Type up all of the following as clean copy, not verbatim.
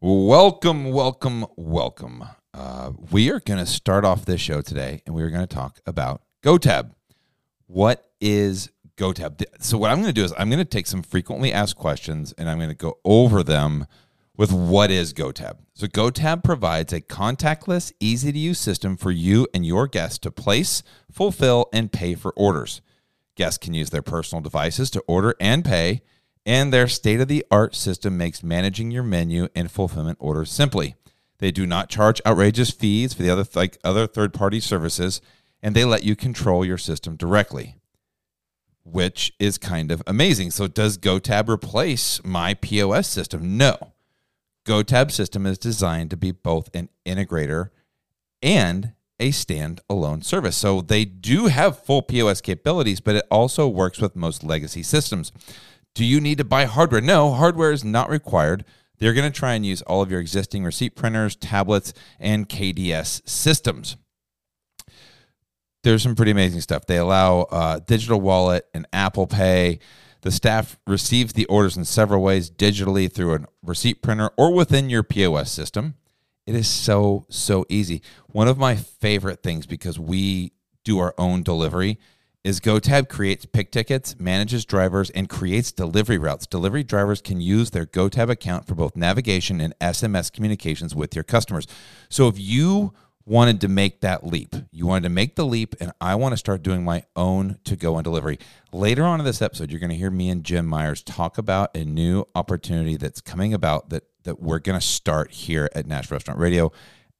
Welcome, welcome, welcome. We are going to start off this show today, and we are going to talk about GoTab. What is GoTab? So what I'm going to do is I'm going to take some frequently asked questions, and I'm going to go over them with what is GoTab. So GoTab provides a contactless, easy-to-use system for you and your guests to place, fulfill, and pay for orders. Guests can use their personal devices to order and pay, and their state-of-the-art system makes managing your menu and fulfillment orders simply. They do not charge outrageous fees for the other third-party services, and they let you control your system directly, which is kind of amazing. So does GoTab replace my POS system? No. GoTab system is designed to be both an integrator and a standalone service. So they do have full POS capabilities, but it also works with most legacy systems. Do you need to buy hardware? No, hardware is not required. They're going to try and use all of your existing receipt printers, tablets, and KDS systems. There's some pretty amazing stuff. They allow digital wallet and Apple Pay. The staff receives the orders in several ways, digitally through a receipt printer or within your POS system. It is so, so easy. One of my favorite things, because we do our own delivery, is GoTab creates pick tickets, manages drivers, and creates delivery routes. Delivery drivers can use their GoTab account for both navigation and SMS communications with your customers. So if you wanted to make that leap, you wanted to make the leap, and I want to start doing my own to-go and delivery. Later on in this episode, you're going to hear me and Jim Myers talk about a new opportunity that's coming about that we're going to start here at Nashville Restaurant Radio.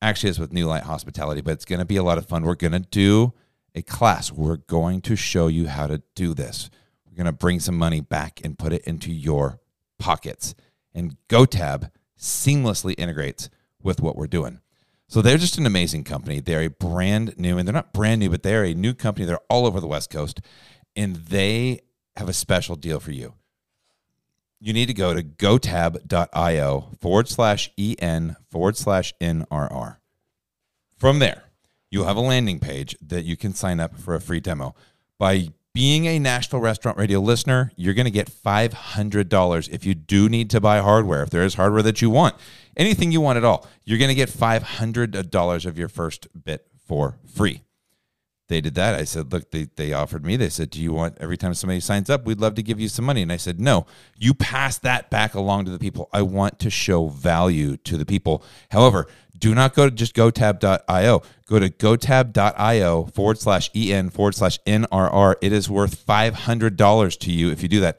Actually, it's with New Light Hospitality, but it's going to be a lot of fun. We're going to do a class. We're going to show you how to do this. We're going to bring some money back and put it into your pockets. And GoTab seamlessly integrates with what we're doing. So they're just an amazing company. They're a brand new, and they're not brand new, but they're a new company. They're all over the West Coast, and they have a special deal for you. You need to go to gotab.io/en/NRR. From there, you'll have a landing page that you can sign up for a free demo. By being a Nashville Restaurant Radio listener, you're going to get $500 if you do need to buy hardware. If there is hardware that you want, anything you want at all, you're going to get $500 of your first bit for free. They did that. I said, look, they offered me. They said, do you want, every time somebody signs up, we'd love to give you some money. And I said, no, you pass that back along to the people. I want to show value to the people. However, do not go to just gotab.io. Go to gotab.io/en/NRR. It is worth $500 to you if you do that.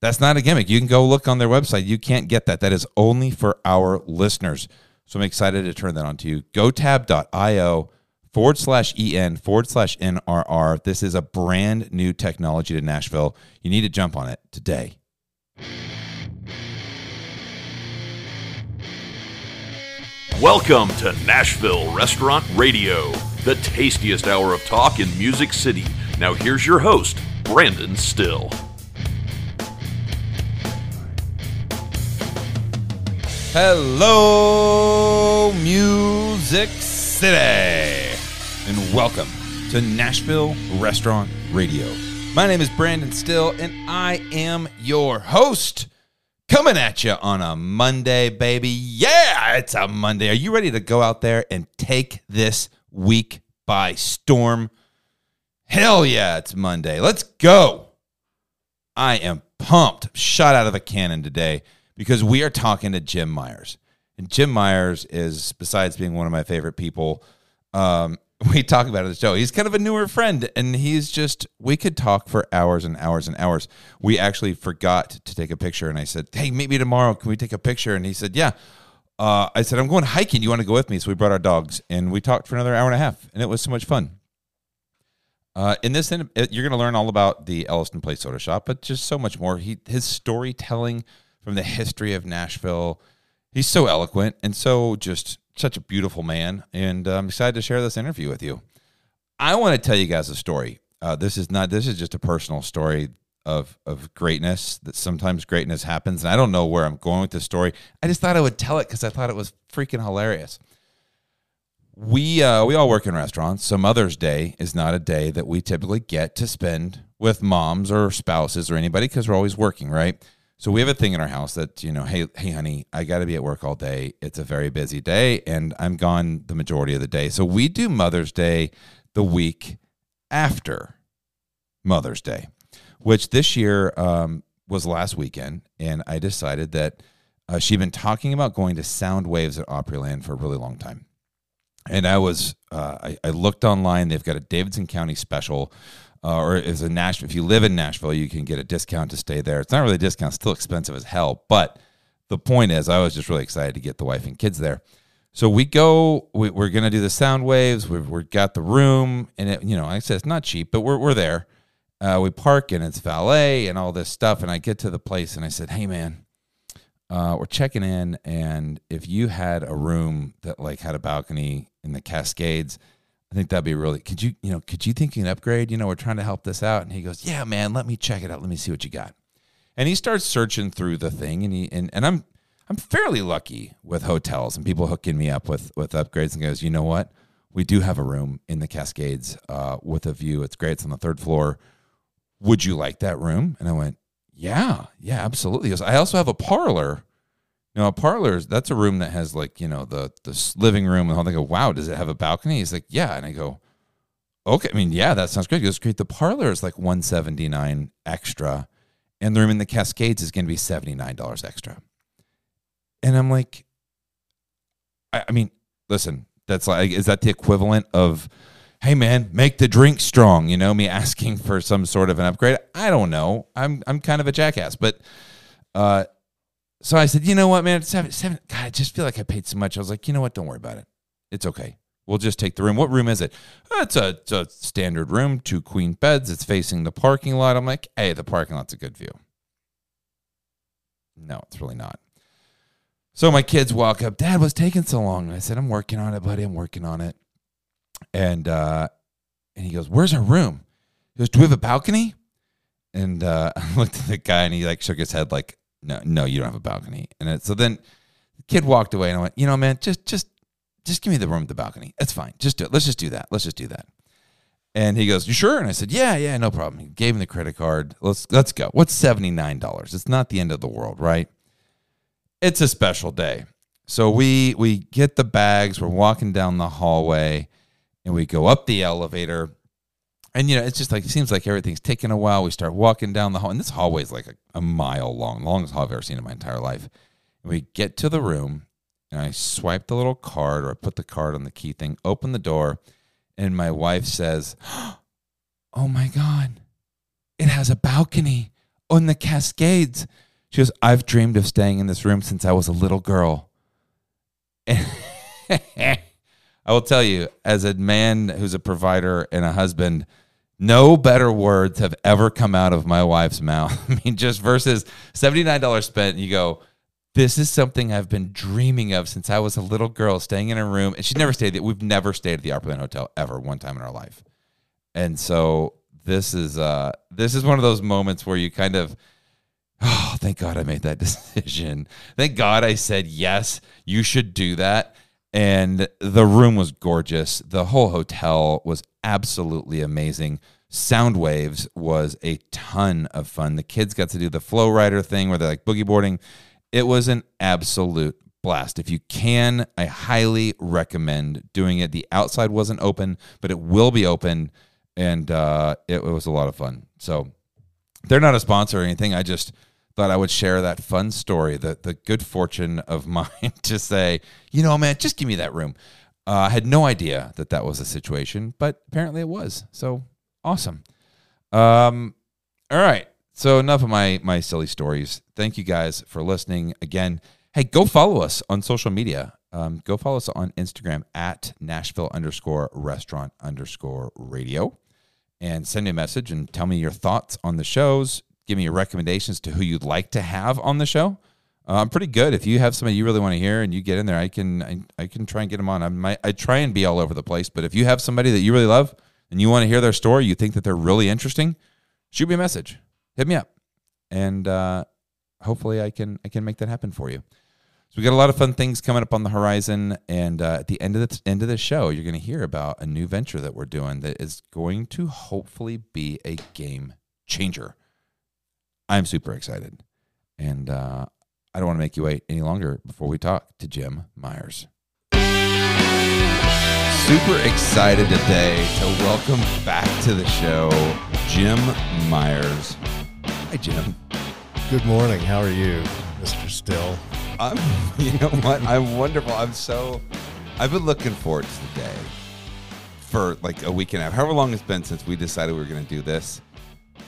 That's not a gimmick. You can go look on their website. You can't get that. That is only for our listeners. So I'm excited to turn that on to you. gotab.io/en/NRR. This is a brand new technology to Nashville. You need to jump on it today. Welcome to Nashville Restaurant Radio, the tastiest hour of talk in Music City. Now here's your host, Brandon Still. Hello, Music City, and welcome to Nashville Restaurant Radio. My name is Brandon Still, and I am your host, coming at you on a Monday, baby. Yeah, it's a Monday. Are you ready to go out there and take this week by storm? Hell yeah, it's Monday. Let's go. I am pumped, shot out of a cannon today, because we are talking to Jim Myers. And Jim Myers is, besides being one of my favorite people, we talk about it on the show. He's kind of a newer friend, and he's just, we could talk for hours and hours and hours. We actually forgot to take a picture, and I said, hey, meet me tomorrow. Can we take a picture? And he said, yeah. I said, I'm going hiking. You want to go with me? So we brought our dogs, and we talked for another hour and a half, and it was so much fun. In this, you're going to learn all about the Elliston Place Soda Shop, but just so much more. His storytelling from the history of Nashville, he's so eloquent and so just such a beautiful man, and I'm excited to share this interview with you. I want to tell you guys a story. This is just a personal story of greatness, that sometimes greatness happens, and I don't know where I'm going with this story. I just thought I would tell it because I thought it was freaking hilarious. We all work in restaurants, so Mother's Day is not a day that we typically get to spend with moms or spouses or anybody because we're always working, right? So we have a thing in our house that, you know, hey, honey, I got to be at work all day. It's a very busy day, and I'm gone the majority of the day. So we do Mother's Day the week after Mother's Day, which this year was last weekend, and I decided that she'd been talking about going to Sound Waves at Opryland for a really long time. And I was, I looked online. They've got a Davidson County special, or is a Nashville. If you live in Nashville, you can get a discount to stay there. It's not really a discount; it's still expensive as hell. But the point is, I was just really excited to get the wife and kids there. So we go. We're gonna do the Sound Waves. We've got the room, and it, you know, like I said, it's not cheap, but we're there. We park, and it's valet and all this stuff. And I get to the place, and I said, "Hey, man." We're checking in, and if you had a room that like had a balcony in the Cascades, I think that'd be really, could you think you can upgrade? You know, we're trying to help this out. And he goes, yeah, man, let me check it out. Let me see what you got. And he starts searching through the thing, and I'm fairly lucky with hotels and people hooking me up with upgrades, and goes, you know what? We do have a room in the Cascades with a view. It's great. It's on the third floor. Would you like that room? And I went, Yeah, absolutely. I also have a parlor. You know, a parlor is, that's a room that has like, you know, the living room and all. They go, wow, does it have a balcony? He's like, yeah. And I go, okay. I mean, yeah, that sounds great. He goes, great. The parlor is like $179 extra, and the room in the Cascades is going to be $79 extra. And I'm like, I mean, listen, that's like, is that the equivalent of, hey man, make the drink strong, you know, me asking for some sort of an upgrade? I don't know. I'm kind of a jackass, but so I said, you know what, man, seven. God, I just feel like I paid so much. I was like, you know what, don't worry about it. It's okay. We'll just take the room. What room is it? Oh, it's a standard room, 2 queen beds. It's facing the parking lot. I'm like, hey, the parking lot's a good view. No, it's really not. So my kids walk up. Dad, what's taking so long? And I said, I'm working on it, buddy. I'm working on it. And he goes, where's our room? He goes, do we have a balcony? And I looked at the guy, and he like shook his head like, no, you don't have a balcony. And so then the kid walked away, and I went, you know, man, just give me the room with the balcony. That's fine. Just do it. Let's just do that. Let's just do that. And he goes, you sure? And I said, yeah, no problem. He gave him the credit card. Let's go. What's $79? It's not the end of the world, right? It's a special day. So we get the bags. We're walking down the hallway. And we go up the elevator, and, you know, it's just like, it seems like everything's taking a while. We start walking down the hall, and this hallway is like a mile long, longest hall I've ever seen in my entire life. And we get to the room, and I swipe the little card, or I put the card on the key thing, open the door, and my wife says, oh my God, it has a balcony on the Cascades. She goes, I've dreamed of staying in this room since I was a little girl. And I will tell you, as a man who's a provider and a husband, no better words have ever come out of my wife's mouth. I mean, just versus $79 spent, and you go, this is something I've been dreaming of since I was a little girl, staying in a room. And we've never stayed at the Opryland Hotel ever, one time in our life. And so this is one of those moments where you kind of, oh, thank God I made that decision. Thank God I said, yes, you should do that. And the room was gorgeous. The whole hotel was absolutely amazing. Sound Waves was a ton of fun. The kids got to do the flow rider thing where they're like boogie boarding. It was an absolute blast. If you can, I highly recommend doing it. The outside wasn't open, but it will be open, and it was a lot of fun. So they're not a sponsor or anything. I just thought I would share that fun story, the good fortune of mine to say, you know, man, just give me that room. I had no idea that was the situation, but apparently it was. So awesome. All right. So enough of my silly stories. Thank you guys for listening again. Hey, go follow us on social media. Go follow us on Instagram at Nashville_restaurant_radio, and send me a message and tell me your thoughts on the shows. Give me your recommendations to who you'd like to have on the show. I'm pretty good. If you have somebody you really want to hear and you get in there, I can try and get them on. I try and be all over the place, but if you have somebody that you really love and you want to hear their story, you think that they're really interesting, shoot me a message. Hit me up. And hopefully I can make that happen for you. So we got a lot of fun things coming up on the horizon, and at the end of the show, you're going to hear about a new venture that we're doing that is going to hopefully be a game changer. I'm super excited, And I don't want to make you wait any longer before we talk to Jim Myers. Super excited today to welcome back to the show, Jim Myers. Hi, Jim. Good morning. How are you, Mr. Still? You know what? I'm wonderful. I've been looking forward to today for like a week and a half. However long it's been since we decided we were going to do this,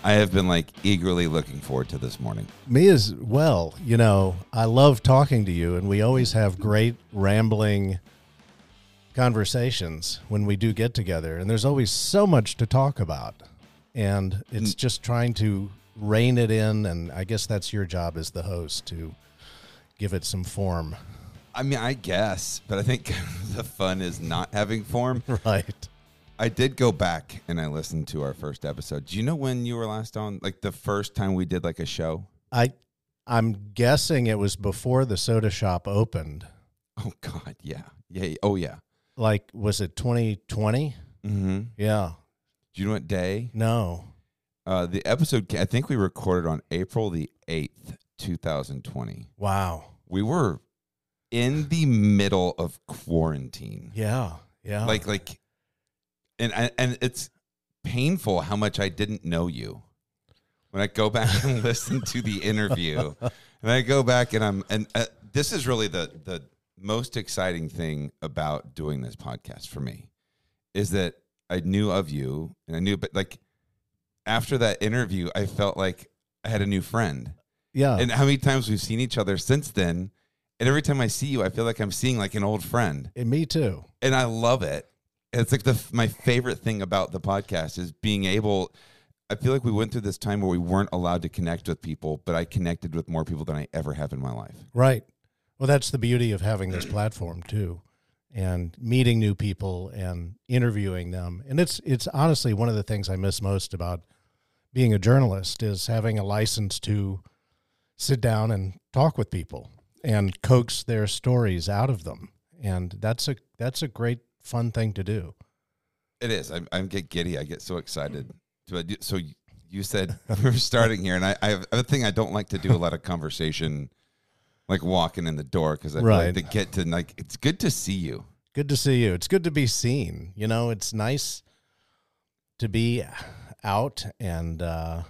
I have been like eagerly looking forward to this morning. Me as well. You know, I love talking to you, and we always have great rambling conversations when we do get together, and there's always so much to talk about, and it's just trying to rein it in, and I guess that's your job as the host to give it some form. I mean, I guess, but I think the fun is not having form. Right. I did go back and I listened to our first episode. Do you know when you were last on, like the first time we did like a show? I'm guessing it was before the soda shop opened. Oh God, yeah. Yeah. Oh yeah. Like, was it 2020? Mm-hmm. Yeah. Do you know what day? No. The episode, I think we recorded on April the 8th, 2020. Wow. We were in the middle of quarantine. Yeah, yeah. Like, and it's painful how much I didn't know you. When I go back and listen to the interview, and I go back and this is really the most exciting thing about doing this podcast for me is that I knew of you, and I knew, but like after that interview, I felt like I had a new friend. Yeah. And how many times we've seen each other since then. And every time I see you, I feel like I'm seeing like an old friend. And me too. And I love it. It's like my favorite thing about the podcast is being able, I feel like we went through this time where we weren't allowed to connect with people, but I connected with more people than I ever have in my life. Right. Well, that's the beauty of having this platform too, and meeting new people and interviewing them. And it's honestly one of the things I miss most about being a journalist is having a license to sit down and talk with people and coax their stories out of them. And that's a great fun thing to do. It is. I'm get giddy. I get so excited. So you said we're starting here, and I have a thing I don't like to do a lot of conversation. Like walking in the door, because I like to get to, like, it's good to see you. Good to see you. It's good to be seen. You know, it's nice to be out and not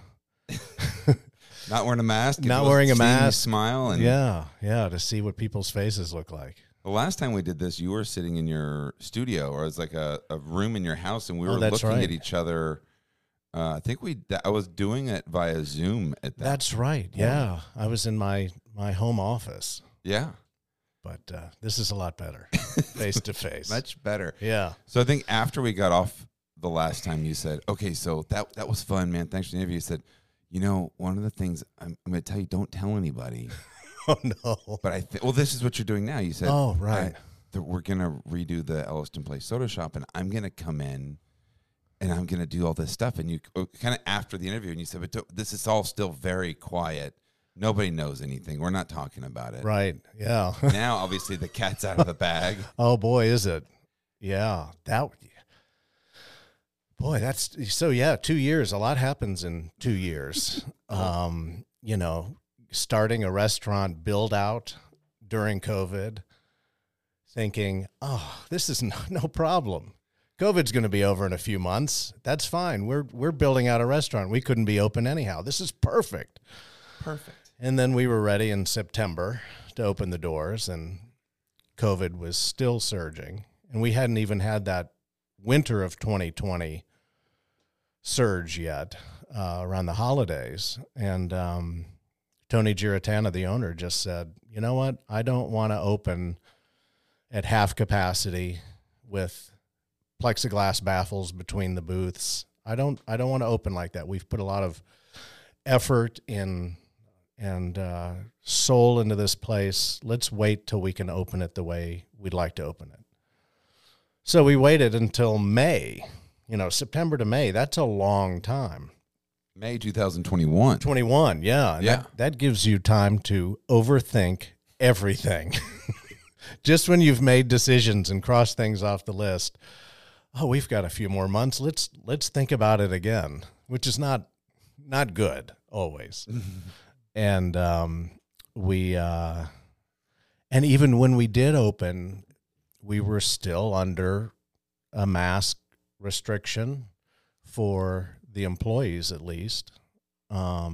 wearing a mask. Not wearing a mask. Smile. And yeah, yeah, to see what people's faces look like. The last time we did this, you were sitting in your studio, or it was like a room in your house, and we were looking at each other. I think I was doing it via Zoom at that. That's right. Point. Yeah, I was in my home office. Yeah. But this is a lot better, face to face. Much better. Yeah. So I think after we got off the last time, you said, okay, so that was fun, man. Thanks for the interview. You said, you know, one of the things I'm going to tell you, don't tell anybody. Oh, no. But well, this is what you're doing now. You said, oh, right. We're going to redo the Elliston Place Soda Shop, and I'm going to come in, and I'm going to do all this stuff. And you kind of after the interview, and you said, but this is all still very quiet. Nobody knows anything. We're not talking about it. Right. Yeah. Now, obviously, the cat's out of the bag. Oh, boy, is it? Yeah. Boy, that's so, yeah, 2 years. A lot happens in 2 years. You know, starting a restaurant build out during COVID, thinking, oh, this is no problem. COVID's going to be over in a few months. That's fine. We're building out a restaurant. We couldn't be open anyhow. This is perfect. Perfect. And then we were ready in September to open the doors, and COVID was still surging. And we hadn't even had that winter of 2020 surge yet around the holidays. And Tony Giratana, the owner, just said, you know what? I don't want to open at half capacity with plexiglass baffles between the booths. I don't want to open like that. We've put a lot of effort in and soul into this place. Let's wait till we can open it the way we'd like to open it. So we waited until May, you know, September to May. That's a long time. May 2021. 21, yeah. Yeah. That gives you time to overthink everything. Just when you've made decisions and crossed things off the list, oh, we've got a few more months. Let's think about it again, which is not good always. And and even when we did open, we were still under a mask restriction for the employees, at least. Yeah,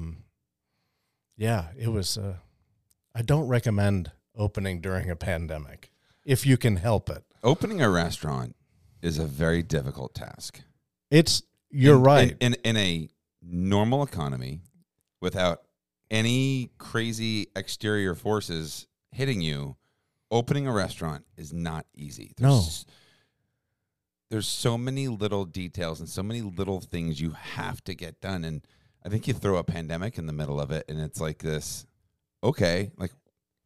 it was, I don't recommend opening during a pandemic if you can help it. Opening a restaurant is a very difficult task. You're right. In a normal economy, without any crazy exterior forces hitting you, opening a restaurant is not easy. There's so many little details and so many little things you have to get done. And I think you throw a pandemic in the middle of it, and it's like this, okay, like,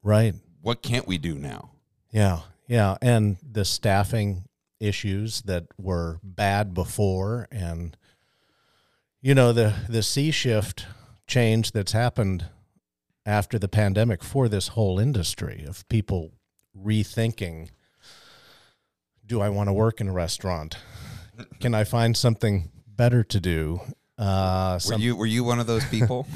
right, what can't we do now? Yeah, yeah. And the staffing issues that were bad before, and, you know, the C-shift change that's happened after the pandemic for this whole industry of people rethinking, do I want to work in a restaurant? Can I find something better to do? Were you one of those people?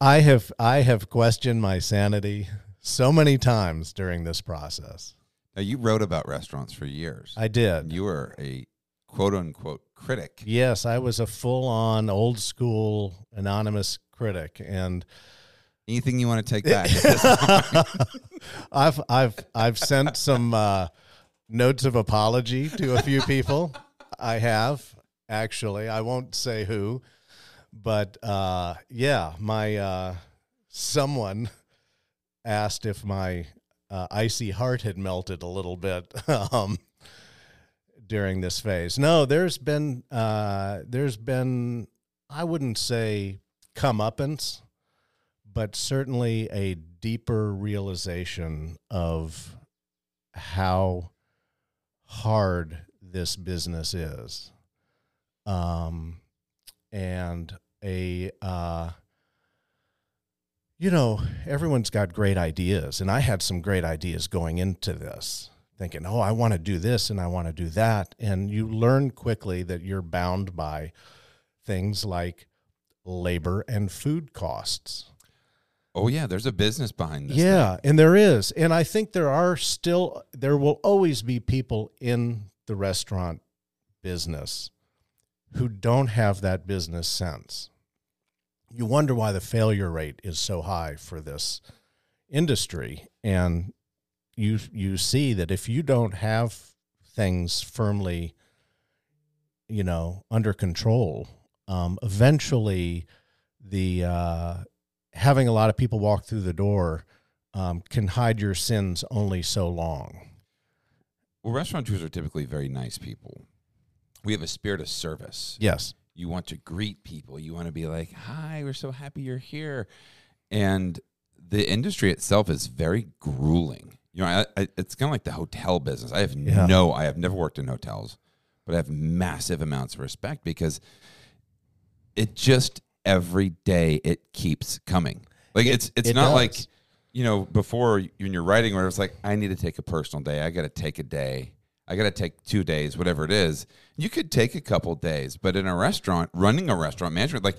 I have questioned my sanity so many times during this process. Now, you wrote about restaurants for years. I did. You were a quote-unquote critic. Yes, I was a full-on, old-school, anonymous critic. And anything you want to take back? I've sent some notes of apology to a few people. I have, actually. I won't say who, but yeah, my someone asked if my icy heart had melted a little bit during this phase. No, there's been I wouldn't say comeuppance, but certainly a deeper realization of how hard this business is, and you know, everyone's got great ideas, and I had some great ideas going into this, thinking, oh, I want to do this and I want to do that, and you learn quickly that you're bound by things like labor and food costs. Oh, yeah, there's a business behind this. Yeah, and there is. And I think there will always be people in the restaurant business who don't have that business sense. You wonder why the failure rate is so high for this industry. And you see that if you don't have things firmly, you know, under control, eventually the... having a lot of people walk through the door can hide your sins only so long. Well, restaurateurs are typically very nice people. We have a spirit of service. Yes. You want to greet people. You want to be like, hi, we're so happy you're here. And the industry itself is very grueling. You know, it's kind of like the hotel business. I have never worked in hotels, but I have massive amounts of respect because it just... every day it keeps coming. Like it's not like, you know, before when you're writing where it's like, I need to take a personal day. I got to take a day. I got to take 2 days, whatever it is. You could take a couple days, but in a restaurant, running a restaurant management, like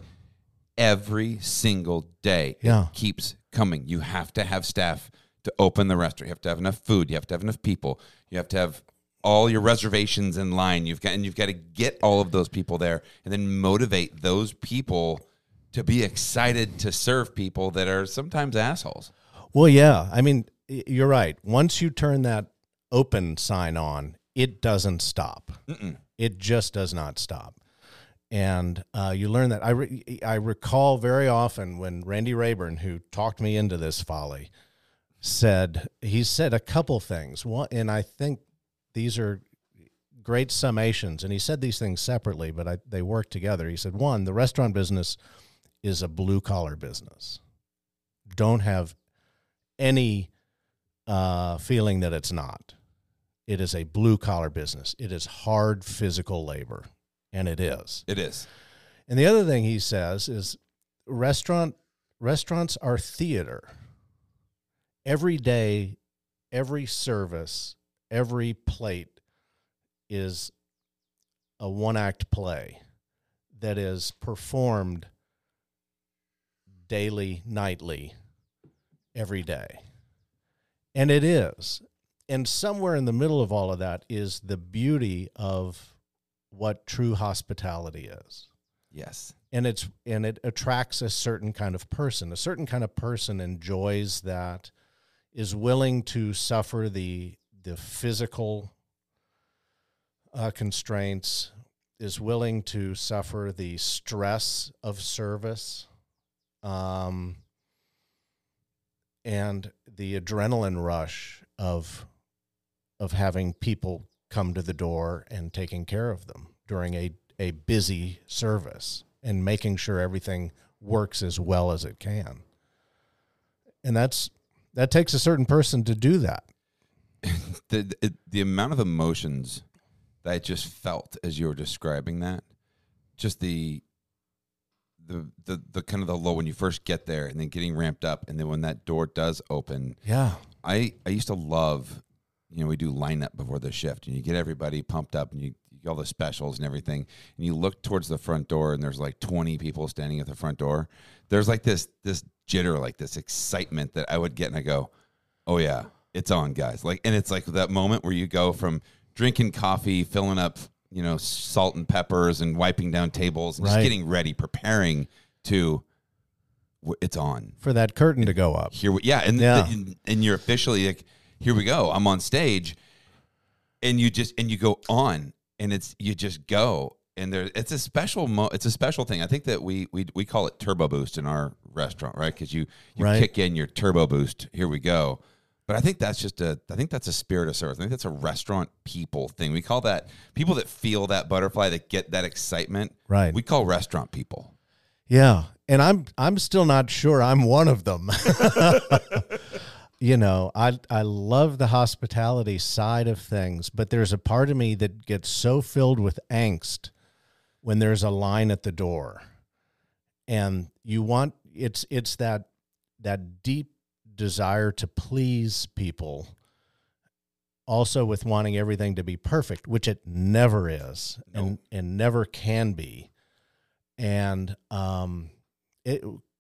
every single day it keeps coming. You have to have staff to open the restaurant. You have to have enough food. You have to have enough people. You have to have all your reservations in line. You've got to get all of those people there and then motivate those people to be excited to serve people that are sometimes assholes. Well, yeah. I mean, you're right. Once you turn that open sign on, it doesn't stop. Mm-mm. It just does not stop. And you learn that. I recall very often when Randy Rayburn, who talked me into this folly, said a couple things. One, and I think these are great summations. And he said these things separately, but they work together. He said, one, the restaurant business is a blue-collar business. Don't have any feeling that it's not. It is a blue-collar business. It is hard physical labor, and it is. It is. And the other thing he says is restaurants are theater. Every day, every service, every plate is a one-act play that is performed daily, nightly, every day. And it is. And somewhere in the middle of all of that is the beauty of what true hospitality is. Yes. And it attracts a certain kind of person. A certain kind of person enjoys that, is willing to suffer the physical constraints, is willing to suffer the stress of service, and the adrenaline rush of having people come to the door and taking care of them during a busy service and making sure everything works as well as it can. And that takes a certain person to do that. The amount of emotions that I just felt as you were describing that, just the kind of the low when you first get there and then getting ramped up. And then when that door does open, yeah, I used to love, you know, we do lineup before the shift and you get everybody pumped up and you get all the specials and everything. And you look towards the front door and there's like 20 people standing at the front door. There's like this jitter, like this excitement that I would get. And I go, oh yeah, it's on, guys. Like, and it's like that moment where you go from drinking coffee, filling up, you know, salt and peppers and wiping down tables and right, just getting ready, preparing to, it's on. For that curtain to go up. Here we, yeah, and, yeah. And you're officially like, here we go, I'm on stage. And you just, and you go on, and it's, you just go. And there, it's a special thing. I think that we call it turbo boost in our restaurant, right? Because you right, kick in your turbo boost, here we go. But I think that's just I think that's a spirit of service. I think that's a restaurant people thing. We call that people that feel that butterfly, that get that excitement. Right. We call restaurant people. Yeah. And I'm still not sure I'm one of them. You know, I love the hospitality side of things, but there's a part of me that gets so filled with angst when there's a line at the door. And you want, it's that deep desire to please people, also with wanting everything to be perfect, which it never is. Nope. and never can be. And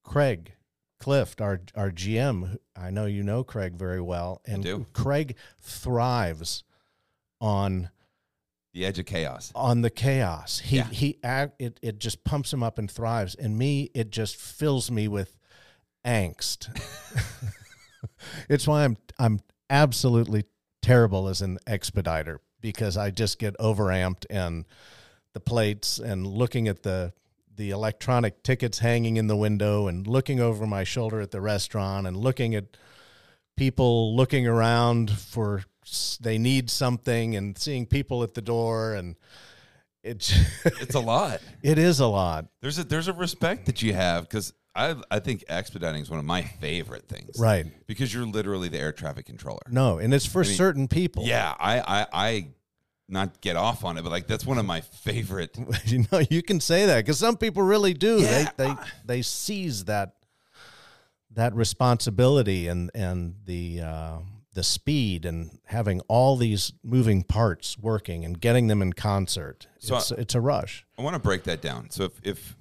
Craig Clift, our GM, I know you know Craig very well, and Craig thrives on the edge of chaos. On the chaos. It just pumps him up and thrives. And me, it just fills me with angst. It's why I'm absolutely terrible as an expediter, because I just get overamped, and the plates, and looking at the electronic tickets hanging in the window, and looking over my shoulder at the restaurant, and looking at people looking around for they need something, and seeing people at the door, and it's a lot. It is a lot. There's a respect that you have, because I think expediting is one of my favorite things. Right. Because you're literally the air traffic controller. No, and it's for certain people. Yeah, I not get off on it, but like that's one of my favorite. You know, you can say that because some people really do. Yeah. They seize that responsibility and the speed and having all these moving parts working and getting them in concert. So it's a rush. I want to break that down. So if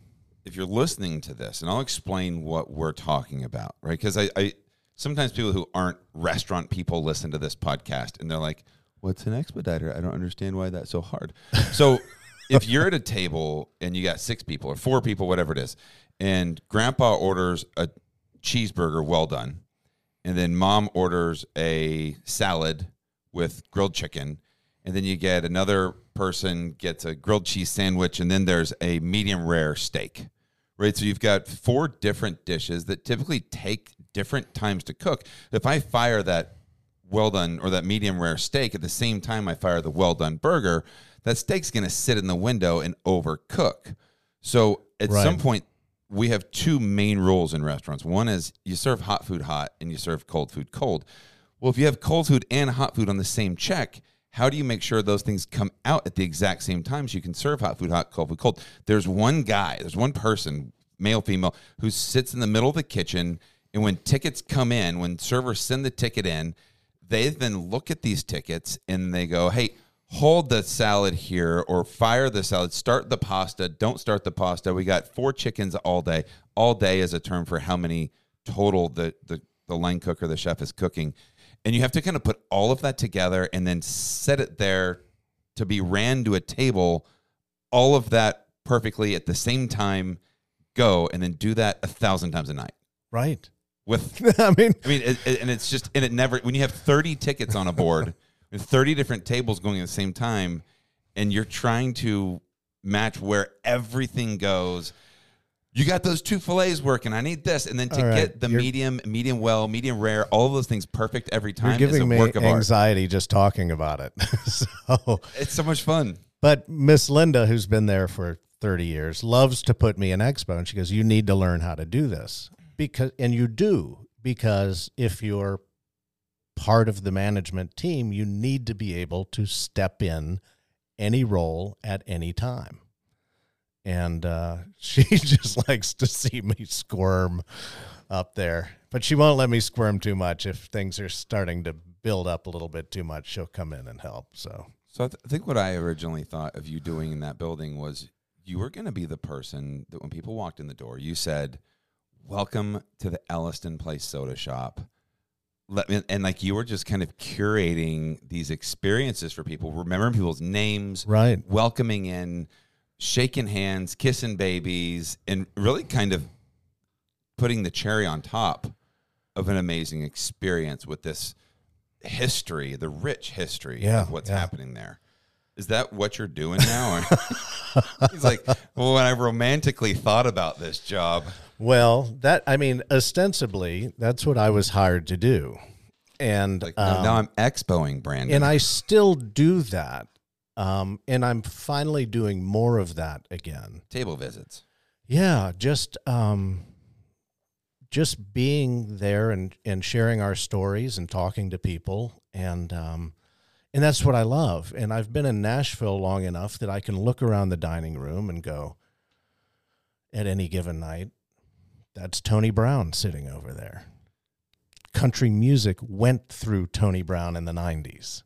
you're listening to this, and I'll explain what we're talking about, right? Because I sometimes people who aren't restaurant people listen to this podcast, and they're like, what's an expediter? I don't understand why that's so hard. So if you're at a table, and you got 6 people, or 4 people, whatever it is, and Grandpa orders a cheeseburger well done, and then Mom orders a salad with grilled chicken, and then you get another person gets a grilled cheese sandwich, and then there's a medium rare steak, right? So you've got 4 different dishes that typically take different times to cook. If I fire that well done or that medium rare steak at the same time I fire the well done burger, that steak's going to sit in the window and overcook. So at right, some point, we have 2 main rules in restaurants. One is you serve hot food hot and you serve cold food cold. Well, if you have cold food and hot food on the same check, how do you make sure those things come out at the exact same time so you can serve hot food hot, cold food cold? There's one guy, there's one person, male, female, who sits in the middle of the kitchen, and when tickets come in, when servers send the ticket in, they then look at these tickets and they go, hey, hold the salad here or fire the salad, start the pasta, don't start the pasta. We got 4 chickens all day. All day is a term for how many total the line cook or the chef is cooking. And you have to kind of put all of that together and then set it there to be ran to a table, all of that perfectly at the same time, go, and then do that 1,000 times a night. Right. With, and it's just, and it never, when you have 30 tickets on a board, 30 different tables going at the same time, and you're trying to match where everything goes. You got those 2 fillets working. I need this. And then to get the medium well, medium rare, all of those things perfect every time is a work of art. You're giving me anxiety just talking about it. So it's so much fun. But Miss Linda, who's been there for 30 years, loves to put me in Expo. And she goes, you need to learn how to do this. And you do, because if you're part of the management team, you need to be able to step in any role at any time. And she just likes to see me squirm up there. But she won't let me squirm too much. If things are starting to build up a little bit too much, she'll come in and help. So I think what I originally thought of you doing in that building was you were going to be the person that when people walked in the door, you said, welcome to the Elliston Place Soda Shop. And like you were just kind of curating these experiences for people, remembering people's names, right? Welcoming in, shaking hands, kissing babies, and really kind of putting the cherry on top of an amazing experience with this history, the rich history of what's happening there. Is that what you're doing now? He's like, well, when I romantically thought about this job. Well, ostensibly, that's what I was hired to do. And like, now I'm expoing, Brandon. And I still do that. And I'm finally doing more of that again. Table visits. Yeah, just being there and sharing our stories and talking to people. And that's what I love. And I've been in Nashville long enough that I can look around the dining room and go, at any given night, that's Tony Brown sitting over there. Country music went through Tony Brown in the 90s.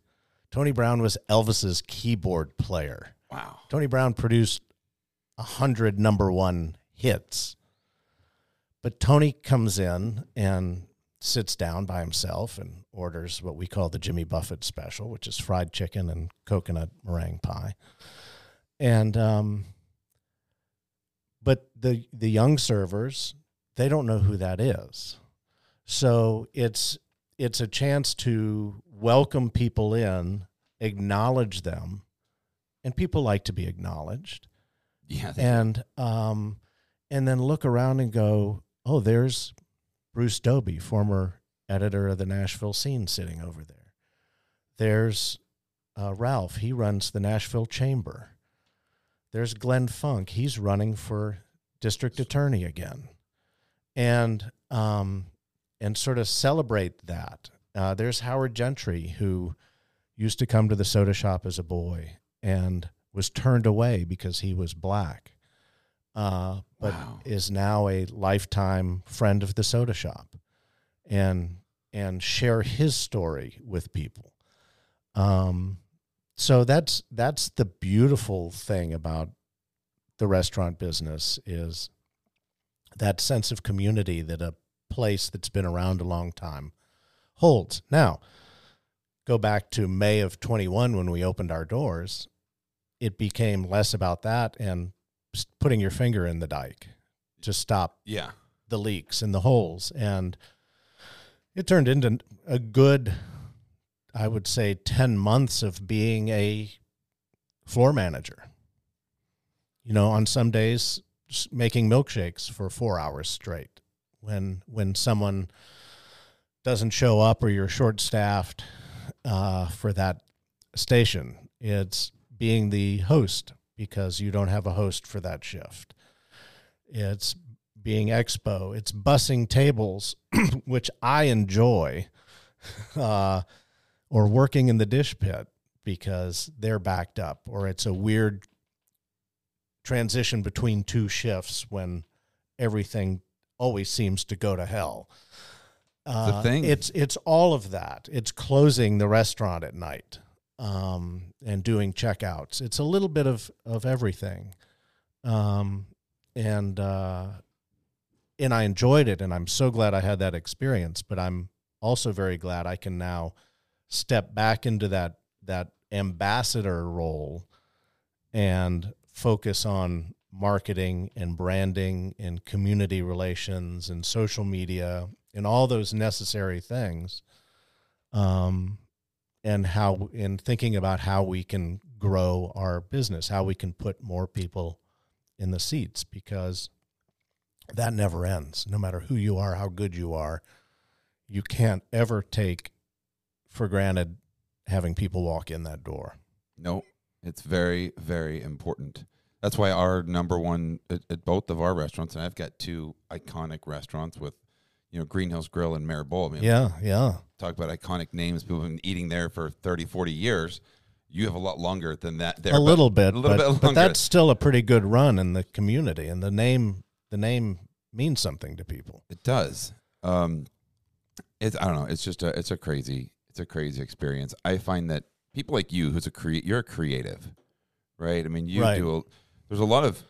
Tony Brown was Elvis's keyboard player. Wow. Tony Brown produced 100 number 1 hits. But Tony comes in and sits down by himself and orders what we call the Jimmy Buffett special, which is fried chicken and coconut meringue pie. And but the young servers, they don't know who that is. So it's a chance to welcome people in, acknowledge them, and people like to be acknowledged. Yeah. And then look around and go, oh, there's Bruce Dobie, former editor of the Nashville Scene, sitting over there. There's Ralph. He runs the Nashville Chamber. There's Glenn Funk. He's running for district attorney again. And sort of celebrate that. There's Howard Gentry, who used to come to the soda shop as a boy and was turned away because he was black. But wow. Is now a lifetime friend of the soda shop, and share his story with people. So that's the beautiful thing about the restaurant business, is that sense of community that a place that's been around a long time holds. Now, go back to May of 21 when we opened our doors, it became less about that and putting your finger in the dike to stop the leaks and the holes. And it turned into a good, I would say, 10 months of being a floor manager. You know, on some days, making milkshakes for 4 hours straight. When someone doesn't show up or you're short-staffed for that station, it's being the host, because you don't have a host for that shift. It's being expo. It's bussing tables, which I enjoy, or working in the dish pit because they're backed up, or it's a weird transition between 2 shifts when everything always seems to go to hell. It's all of that. It's closing the restaurant at night. and doing checkouts. It's a little bit of everything. And I enjoyed it, and I'm so glad I had that experience, but I'm also very glad I can now step back into that ambassador role and focus on marketing and branding and community relations and social media and all those necessary things, and thinking about how we can grow our business, how we can put more people in the seats, because that never ends. No matter who you are, how good you are, you can't ever take for granted having people walk in that door. No, it's very, very important. That's why our number one at both of our restaurants, and I've got two iconic restaurants with, Green Hills Grill and Maribel. I mean, yeah. Talk about iconic names. People have been eating there for 30, 40 years. You have a lot longer than that. But that's still a pretty good run in the community, and the name means something to people. It does. It's a crazy experience. I find that people like you, you're a creative, right? I mean, there's a lot of,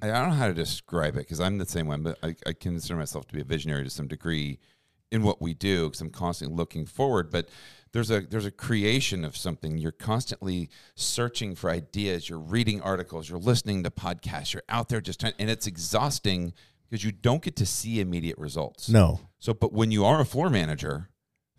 I don't know how to describe it because I'm the same one, but I consider myself to be a visionary to some degree in what we do because I'm constantly looking forward. But there's a creation of something. You're constantly searching for ideas. You're reading articles. You're listening to podcasts. You're out there just trying, and it's exhausting because you don't get to see immediate results. No. So, but when you are a floor manager,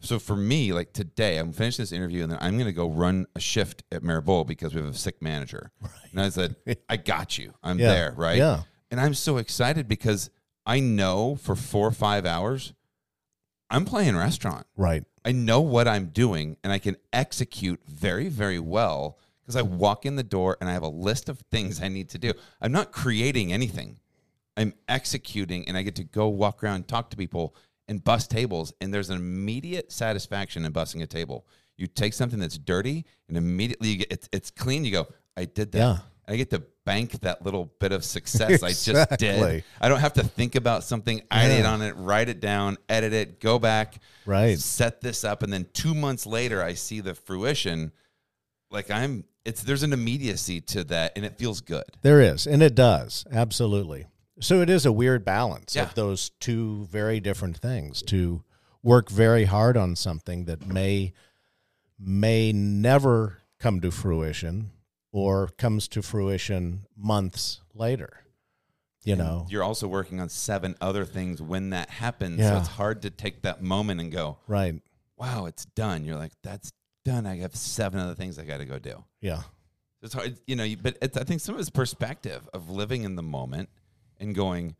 so for me, like today, I'm finishing this interview, and then I'm going to go run a shift at Maribel because we have a sick manager. Right. And I said, I got you. I'm there, right? Yeah. And I'm so excited because I know for 4 or 5 hours, I'm playing restaurant. Right. I know what I'm doing, and I can execute very, very well because I walk in the door, and I have a list of things I need to do. I'm not creating anything. I'm executing, and I get to go walk around, talk to people, and bus tables, and there's an immediate satisfaction in bussing a table. You take something that's dirty, and immediately you get it's clean. You go, I did that. Yeah. And I get to bank that little bit of success. Exactly. I just did. I don't have to think about something. Yeah. I did on it, write it down, edit it, go back, right, set this up, and then 2 months later, I see the fruition. Like there's an immediacy to that, and it feels good. There is, and it does, absolutely. So it is a weird balance of those two very different things, to work very hard on something that may never come to fruition or comes to fruition months later. You're also working on 7 other things when that happens. Yeah. So it's hard to take that moment and go, right, wow, it's done. You're like, that's done. I have 7 other things I got to go do. Yeah. It's hard, but I think some of it's perspective of living in the moment. And going,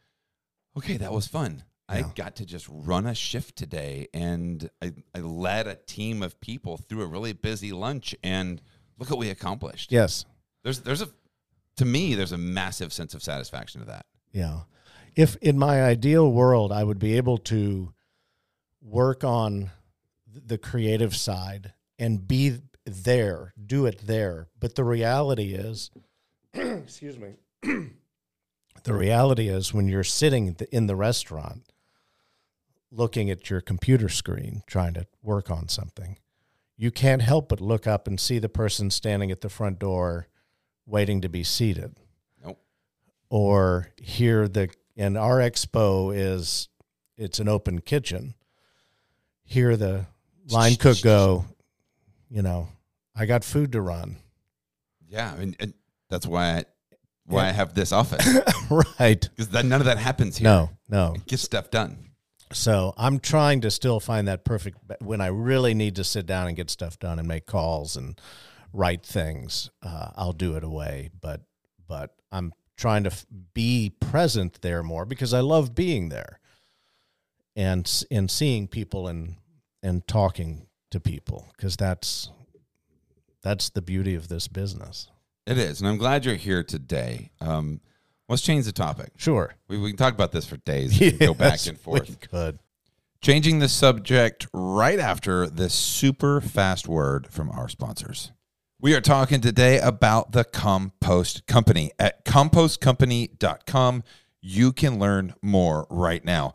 okay, that was fun. Yeah. I got to just run a shift today, and I led a team of people through a really busy lunch, and look what we accomplished. Yes. There's a massive sense of satisfaction to that. Yeah. If in my ideal world, I would be able to work on the creative side and be there, do it there. But the reality is, excuse me, the reality is when you're sitting in the restaurant looking at your computer screen trying to work on something, you can't help but look up and see the person standing at the front door waiting to be seated. Nope. Or and our expo it's an open kitchen. Hear the line cook go, I got food to run. Yeah, and that's why I have this office. Right. Because none of that happens here. No. Get stuff done. So I'm trying to still find that perfect, when I really need to sit down and get stuff done and make calls and write things, I'll do it away. But I'm trying to be present there more because I love being there and seeing people and talking to people, because that's the beauty of this business. It is, and I'm glad you're here today. Let's change the topic. Sure. We can talk about this for days. We can go back and forth. We could. Changing the subject right after this super fast word from our sponsors. We are talking today about The Compost Company. At compostcompany.com, you can learn more right now.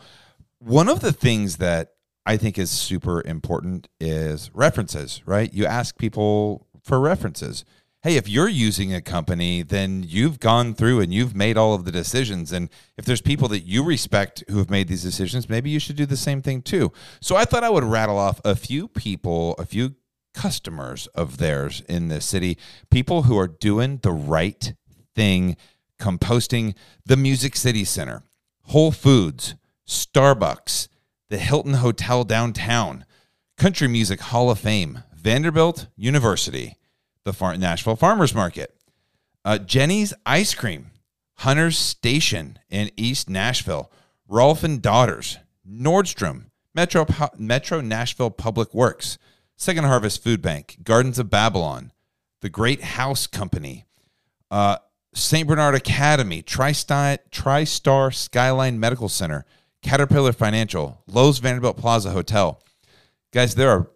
One of the things that I think is super important is references, right? You ask people for references. Hey, if you're using a company, then you've gone through and you've made all of the decisions. And if there's people that you respect who have made these decisions, maybe you should do the same thing too. So I thought I would rattle off a few people, a few customers of theirs in this city, people who are doing the right thing, composting, the Music City Center, Whole Foods, Starbucks, the Hilton Hotel downtown, Country Music Hall of Fame, Vanderbilt University, the Nashville Farmers Market, Jenny's Ice Cream, Hunter's Station in East Nashville, Rolf and Daughters, Nordstrom, Metro Nashville Public Works, Second Harvest Food Bank, Gardens of Babylon, the Great House Company, St. Bernard Academy, TriStar Skyline Medical Center, Caterpillar Financial, Lowe's Vanderbilt Plaza Hotel. Guys, there are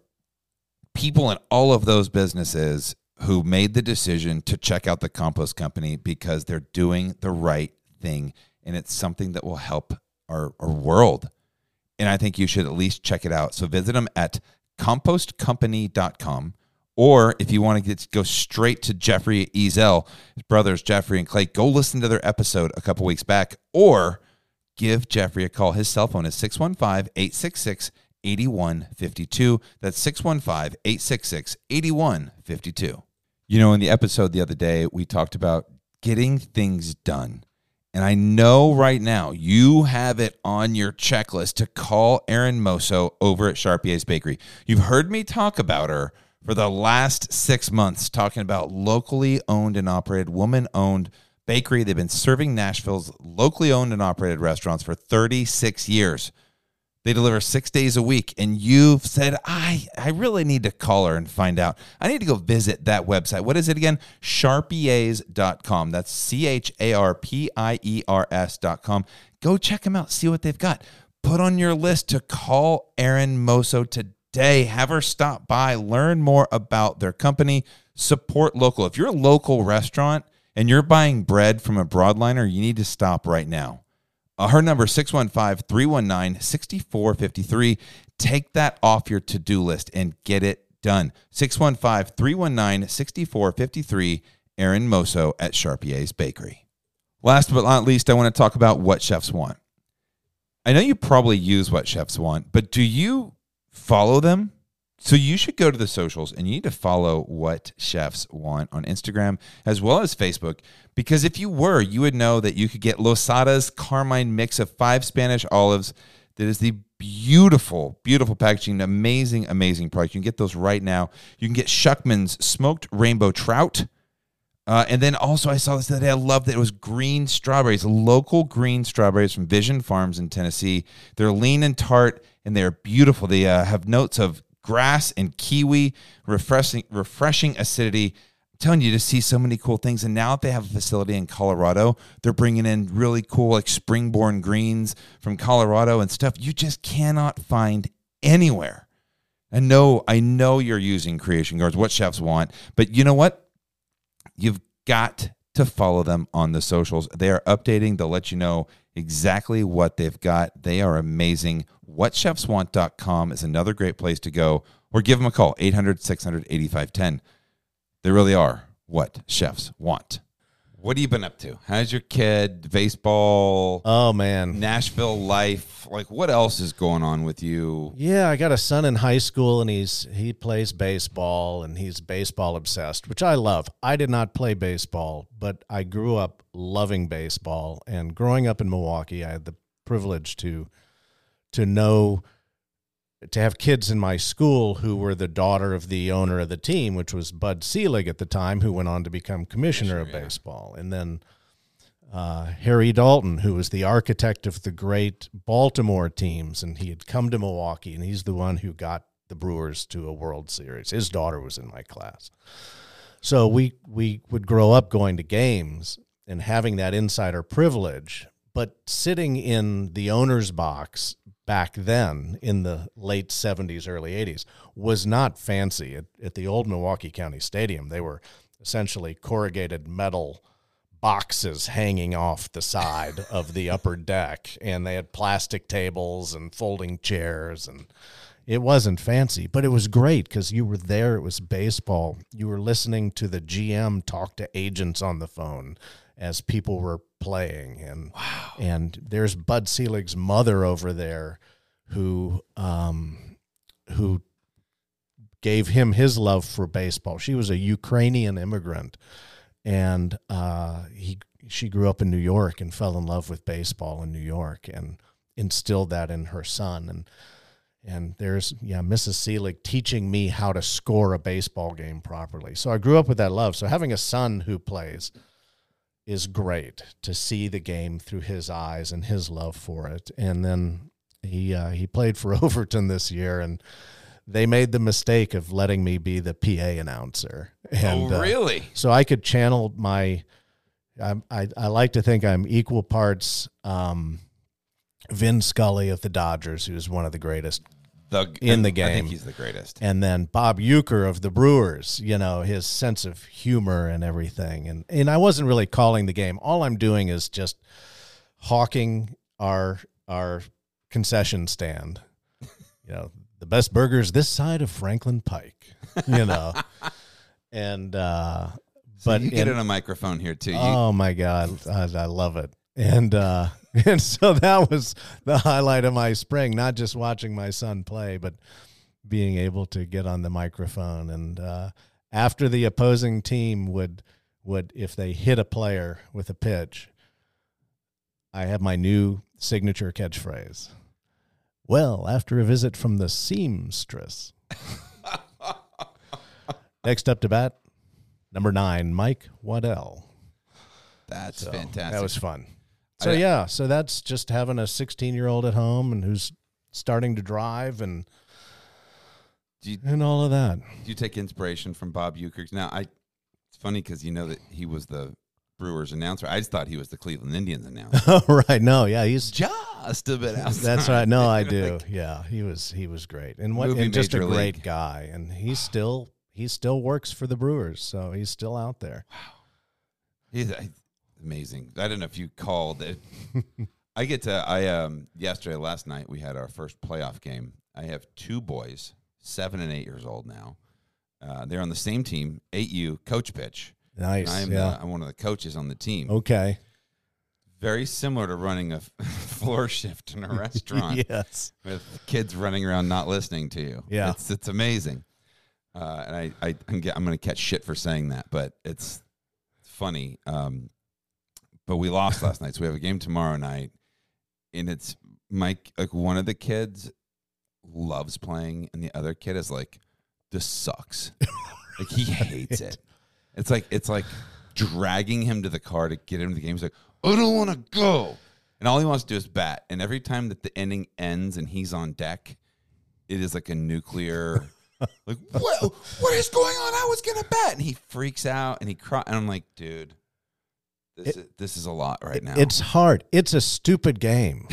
people in all of those businesses who made the decision to check out the Compost Company because they're doing the right thing, and it's something that will help our world. And I think you should at least check it out. So visit them at compostcompany.com, or if you want to go straight to Jeffrey Ezel, his brothers Jeffrey and Clay, go listen to their episode a couple weeks back, or give Jeffrey a call. His cell phone is 615-866-8152. That's 615-866-8152. You know, in the episode the other day, we talked about getting things done. And I know right now you have it on your checklist to call Erin Moso over at Charpier's Bakery. You've heard me talk about her for the last 6 months, talking about locally owned and operated, woman-owned bakery. They've been serving Nashville's locally owned and operated restaurants for 36 years. They deliver 6 days a week, and you've said, I really need to call her and find out. I need to go visit that website. What is it again? Charpiers.com. That's CHARPIERS.com. Go check them out. See what they've got. Put on your list to call Erin Moso today. Have her stop by. Learn more about their company. Support local. If you're a local restaurant and you're buying bread from a broadliner, you need to stop right now. Her number is 615-319-6453. Take that off your to-do list and get it done. 615-319-6453, Erin Moso at Charpier's Bakery. Last but not least, I want to talk about What Chefs Want. I know you probably use What Chefs Want, but do you follow them? So you should go to the socials, and you need to follow What Chefs Want on Instagram as well as Facebook, because if you were, you would know that you could get Losada's Carmine mix of 5 Spanish olives. That is the beautiful, beautiful packaging, amazing, amazing product. You can get those right now. You can get Shuckman's smoked rainbow trout. And then also I saw this the other day. I loved that it was green strawberries, local green strawberries from Vision Farms in Tennessee. They're lean and tart, and they're beautiful. They have notes of grass and kiwi, refreshing acidity. I'm telling you to see so many cool things. And now that they have a facility in Colorado, they're bringing in really cool like springborn greens from Colorado and stuff you just cannot find anywhere. And no, I know you're using Creation Guards, What Chefs Want, but you know what? You've got to follow them on the socials. They are updating. They'll let you know exactly what they've got. They are amazing. WhatChefsWant.com is another great place to go, or give them a call, 800-600-8510. They really are What Chefs Want. What have you been up to? How's your kid? Baseball? Oh, man. Nashville life? Like, what else is going on with you? Yeah, I got a son in high school, and he plays baseball, and he's baseball obsessed, which I love. I did not play baseball, but I grew up loving baseball, and growing up in Milwaukee, I had the privilege to have kids in my school who were the daughter of the owner of the team, which was Bud Selig at the time, who went on to become commissioner of baseball. And then Harry Dalton, who was the architect of the great Baltimore teams, and he had come to Milwaukee, and he's the one who got the Brewers to a World Series. His daughter was in my class. So we would grow up going to games and having that insider privilege, but sitting in the owner's box back then in the late 70s, early 80s, was not fancy. At the old Milwaukee County Stadium, they were essentially corrugated metal boxes hanging off the side of the upper deck, and they had plastic tables and folding chairs, and It wasn't fancy, but it was great because you were there. It was baseball. You were listening to the GM talk to agents on the phone as people were playing. And wow. And there's Bud Selig's mother over there who gave him his love for baseball. She was a Ukrainian immigrant, and she grew up in New York and fell in love with baseball in New York and instilled that in her son. And there's, Mrs. Selig teaching me how to score a baseball game properly. So I grew up with that love. So having a son who plays is great to see the game through his eyes and his love for it. And then he played for Overton this year, and they made the mistake of letting me be the PA announcer. And, really? So I could channel my, I like to think I'm equal parts, Vin Scully of the Dodgers, who's one of the greatest in the game. I think he's the greatest. And then Bob Uecker of the Brewers, his sense of humor and everything. And I wasn't really calling the game. All I'm doing is just hawking our concession stand. The best burgers this side of Franklin Pike, And but you get in a microphone here too. Oh my God, I love it. And so that was the highlight of my spring, not just watching my son play, but being able to get on the microphone. And after the opposing team would, if they hit a player with a pitch, I have my new signature catchphrase. Well, after a visit from the seamstress. Next up to bat, number 9, Mike Waddell. That's fantastic. That was fun. So, so that's just having a 16-year-old at home and who's starting to drive and all of that. Do you take inspiration from Bob Uecker? Now, it's funny because that he was the Brewers announcer. I just thought he was the Cleveland Indians announcer. Oh, right. No, yeah, he's just a bit outside. That's right. No, I do. Yeah, he was great. And just a great guy. And he still works for the Brewers, so he's still out there. Wow. He's amazing. I don't know if you called it. Last night we had our first playoff game. I have 2 boys, 7 and 8 years old now. They're on the same team, 8U, coach pitch. Nice. I'm one of the coaches on the team. Okay. Very similar to running a floor shift in a restaurant. Yes. With kids running around not listening to you. Yeah. It's amazing. And I'm going to catch shit for saying that, but it's funny. But we lost last night, so we have a game tomorrow night, and it's Mike, like one of the kids loves playing, and the other kid is like, this sucks. Like he hates it. It's like dragging him to the car to get him to the game. He's like, I don't want to go. And all he wants to do is bat. And every time that the inning ends and he's on deck, it is like a nuclear like, what is going on? I was gonna bat, and he freaks out and he cries. And I'm like, dude, this is a lot right now. It's hard. It's a stupid game.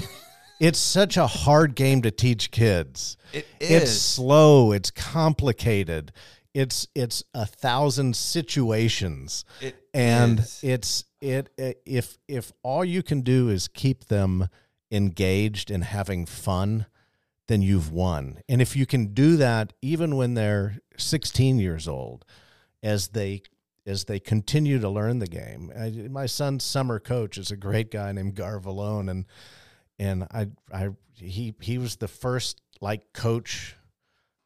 It's such a hard game to teach kids. It is. It's slow. It's complicated. It's 1,000 situations. It and is. If all you can do is keep them engaged and having fun, then you've won. And if you can do that, even when they're 16 years old, as they continue to learn the game. My son's summer coach is a great guy named Gar Vallone, and he was the first coach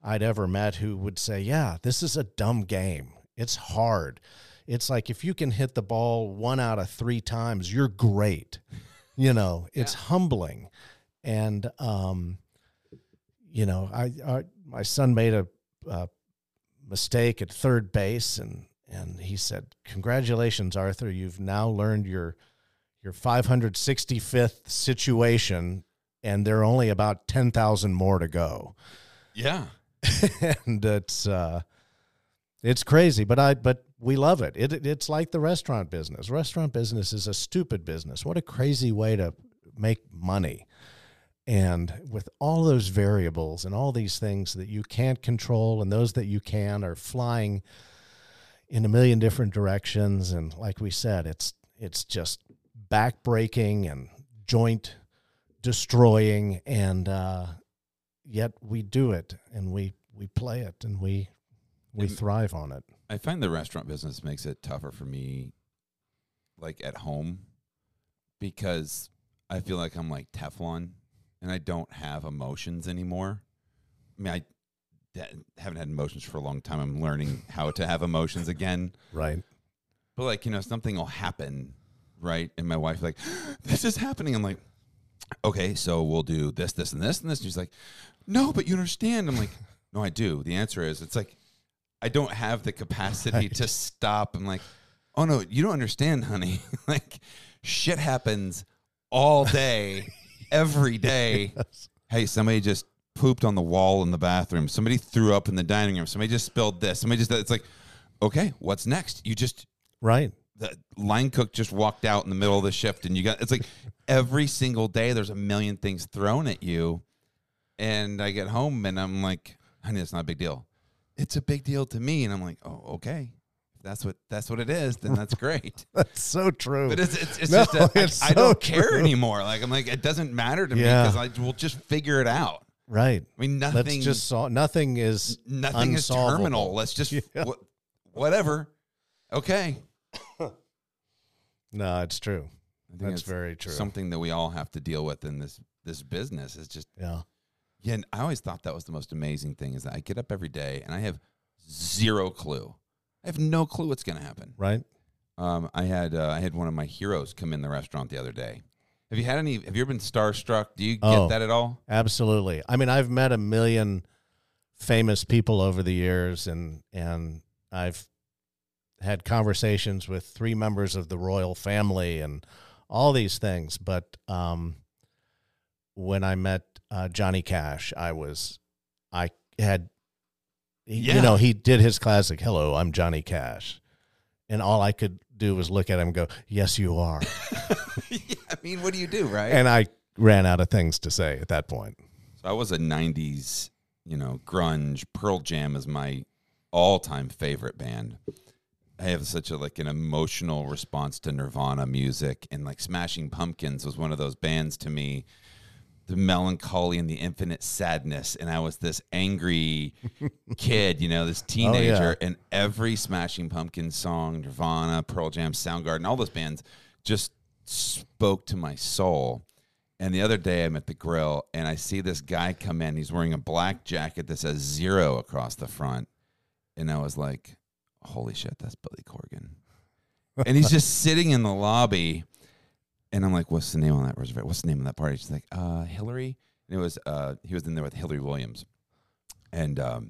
I'd ever met who would say, yeah, this is a dumb game. It's hard. It's like if you can hit the ball 1 out of 3 times, you're great. It's humbling. And my son made a mistake at third base, and he said, "Congratulations, Arthur! You've now learned your 565th situation, and there are only about 10,000 more to go." Yeah, and it's crazy, but we love it. It's like the restaurant business. Restaurant business is a stupid business. What a crazy way to make money. And with all those variables and all these things that you can't control and those that you can are flying in a million different directions. And like we said, it's just backbreaking and joint destroying. And, yet we do it and we play it and we thrive on it. I find the restaurant business makes it tougher for me, like at home, because I feel like I'm like Teflon and I don't have emotions anymore. I mean, I haven't had emotions for a long time. I'm learning how to have emotions again. Right. But like, you know, something will happen, right? And my wife like, this is happening. I'm like, okay, so we'll do this, this, and this, and this. And she's like, no, but you understand. I'm like, no, I do. The answer is, it's like, I don't have the capacity to stop. I'm like, oh, no, you don't understand, honey. Like, shit happens all day, every day. Yes. Hey, somebody just pooped on the wall in the bathroom. Somebody threw up in the dining room. Somebody just spilled this. Somebody just, it's like, okay, what's next? You just, right. The line cook just walked out in the middle of the shift, and you got, it's like every single day there's a million things thrown at you. And I get home and I'm like, honey, it's not a big deal. It's a big deal to me. And I'm like, oh, okay. If that's what it is, then that's great. That's so true. But I don't care anymore. Like, I'm like, it doesn't matter to me because we'll just figure it out. Right. I mean, nothing. Let's just nothing is terminal. Let's just whatever. Okay. No, it's true. That's very true. Something that we all have to deal with in this business is just Yeah, and I always thought that was the most amazing thing is that I get up every day and I have zero clue. I have no clue what's going to happen. Right. I had one of my heroes come in the restaurant the other day. Have you ever been starstruck? Do you get that at all? Absolutely. I mean, I've met a million famous people over the years, and I've had conversations with three members of the royal family and all these things. But when I met Johnny Cash, you know, he did his classic, hello, I'm Johnny Cash. And all I could do was look at him and go, yes, you are. I mean, what do you do, right? And I ran out of things to say at that point. So I was a 90s, you know, grunge. Pearl Jam is my all-time favorite band. I have such a like an emotional response to Nirvana music, and like Smashing Pumpkins was one of those bands to me. The melancholy and the infinite sadness, and I was this angry kid, you know, this teenager, and every Smashing Pumpkins song, Nirvana, Pearl Jam, Soundgarden, all those bands just spoke to my soul. And the other day I'm at the grill, and I see this guy come in. He's wearing a black jacket that says 0 across the front, and I was like, holy shit, that's Billy Corgan. And he's just sitting in the lobby, and I'm like, what's the name on that reservation? What's the name of that party? She's like, Hillary. And it was he was in there with Hillary Williams, and I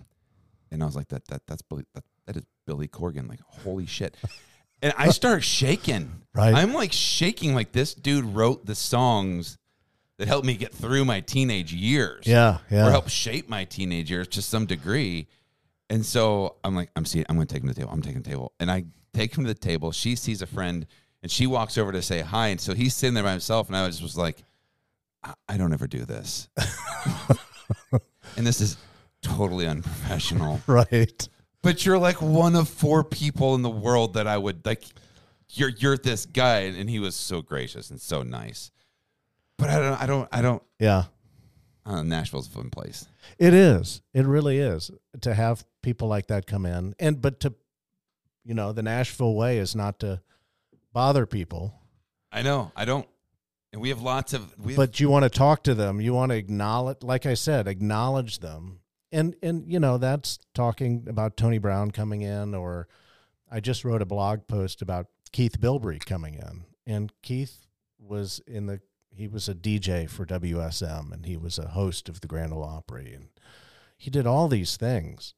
was like, that is Billy Corgan. Like, holy shit! And I start shaking. Right, I'm like shaking. Like, this dude wrote the songs that helped me get through my teenage years. Yeah, or helped shape my teenage years to some degree. And so I'm like, I'm going to take him to the table. And I take him to the table. She sees a friend. And she walks over to say hi, and so he's sitting there by himself, and I just was like, I don't ever do this. And this is totally unprofessional. Right. But you're like one of four people in the world that I would, like, you're this guy, and he was so gracious and so nice. But I don't. Yeah. Nashville's a fun place. It is. It really is. To have people like that come in, but to, you know, the Nashville way is not to bother people. I know. I don't. And we have lots of. But you want to talk to them. You want to acknowledge, like I said, acknowledge them. And you know, that's talking about Tony Brown coming in, or I just wrote a blog post about Keith Bilbrey coming in. And Keith was he was a DJ for WSM, and he was a host of the Grand Ole Opry. And he did all these things.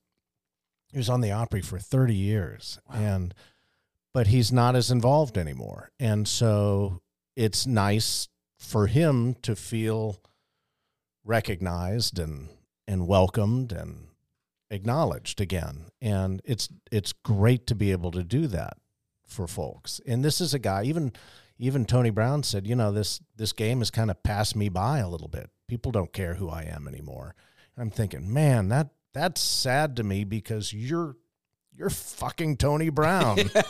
He was on the Opry for 30 years. Wow. But he's not as involved anymore. And so it's nice for him to feel recognized and welcomed and acknowledged again. And it's great to be able to do that for folks. And this is a guy, even Tony Brown said, you know, this game has kind of passed me by a little bit. People don't care who I am anymore. And I'm thinking, man, that's sad to me, because you're fucking Tony Brown. Yeah.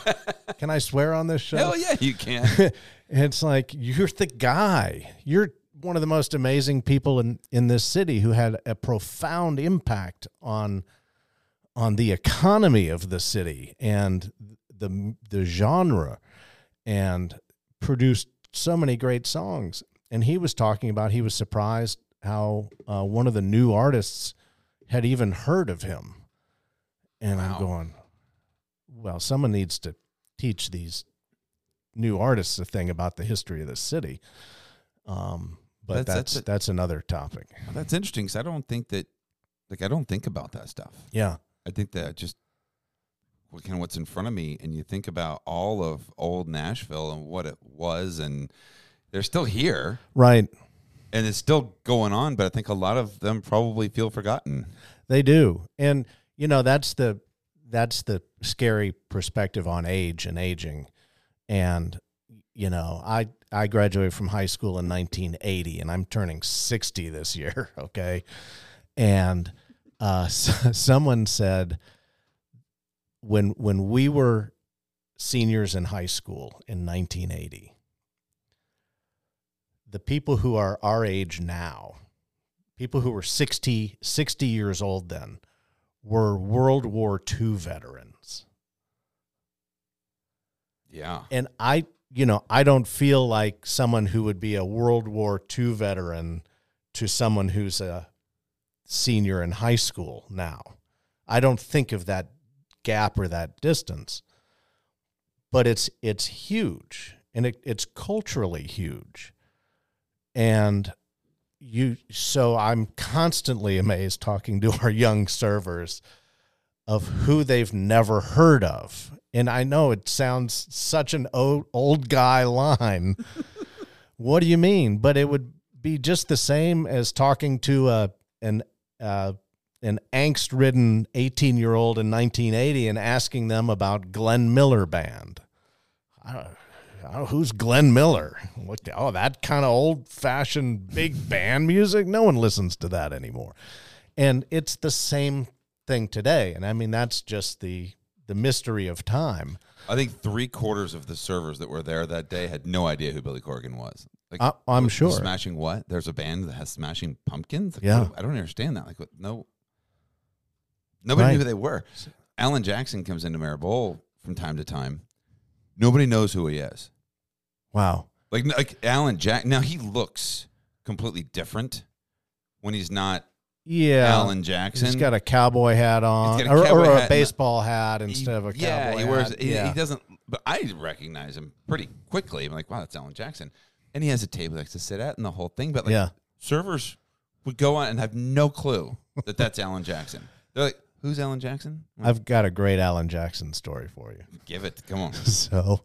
Can I swear on this show? Hell yeah, you can. It's like, you're the guy. You're one of the most amazing people in this city who had a profound impact on the economy of the city and the genre, and produced so many great songs. And he was talking about he was surprised how one of the new artists had even heard of him. And wow. I'm going, well, someone needs to teach these new artists a thing about the history of the city. But that's another topic. Well, that's interesting, because I don't think that, like, I don't think about that stuff. Yeah. I think that just kind of what's in front of me, and you think about all of old Nashville and what it was, and they're still here. Right. And it's still going on, but I think a lot of them probably feel forgotten. They do. And, you know, that's the scary perspective on age and aging. And, you know, I graduated from high school in 1980, and I'm turning 60 this year, okay? And someone said, when we were seniors in high school in 1980, the people who are our age now, people who were 60 years old then, were World War II veterans. Yeah. And I don't feel like someone who would be a World War II veteran to someone who's a senior in high school now. I don't think of that gap or that distance. But it's huge, and it's culturally huge. And so I'm constantly amazed talking to our young servers of who they've never heard of. And I know it sounds such an old guy line. What do you mean? But it would be just the same as talking to an angst-ridden 18-year-old in 1980 and asking them about Glenn Miller Band. I don't know, who's Glenn Miller? That kind of old-fashioned big band music? No one listens to that anymore. And it's the same thing today. And I mean, that's just the mystery of time. I think 3/4 of the servers that were there that day had no idea who Billy Corgan was. Like, I'm sure. Smashing what? There's a band that has Smashing Pumpkins? Like, yeah. I don't understand that. Like, no. Nobody knew who they were. Alan Jackson comes into Maribel from time to time. Nobody knows who he is. Wow. Like Alan Jackson. Now, he looks completely different when he's not Alan Jackson. He's got a cowboy hat on, or a baseball hat instead of a cowboy hat. He doesn't, but I recognize him pretty quickly. I'm like, wow, that's Alan Jackson. And he has a table he likes to sit at and the whole thing. But servers would go on and have no clue that that's Alan Jackson. They're like, who's Alan Jackson? I've got a great Alan Jackson story for you. Give it. Come on. So,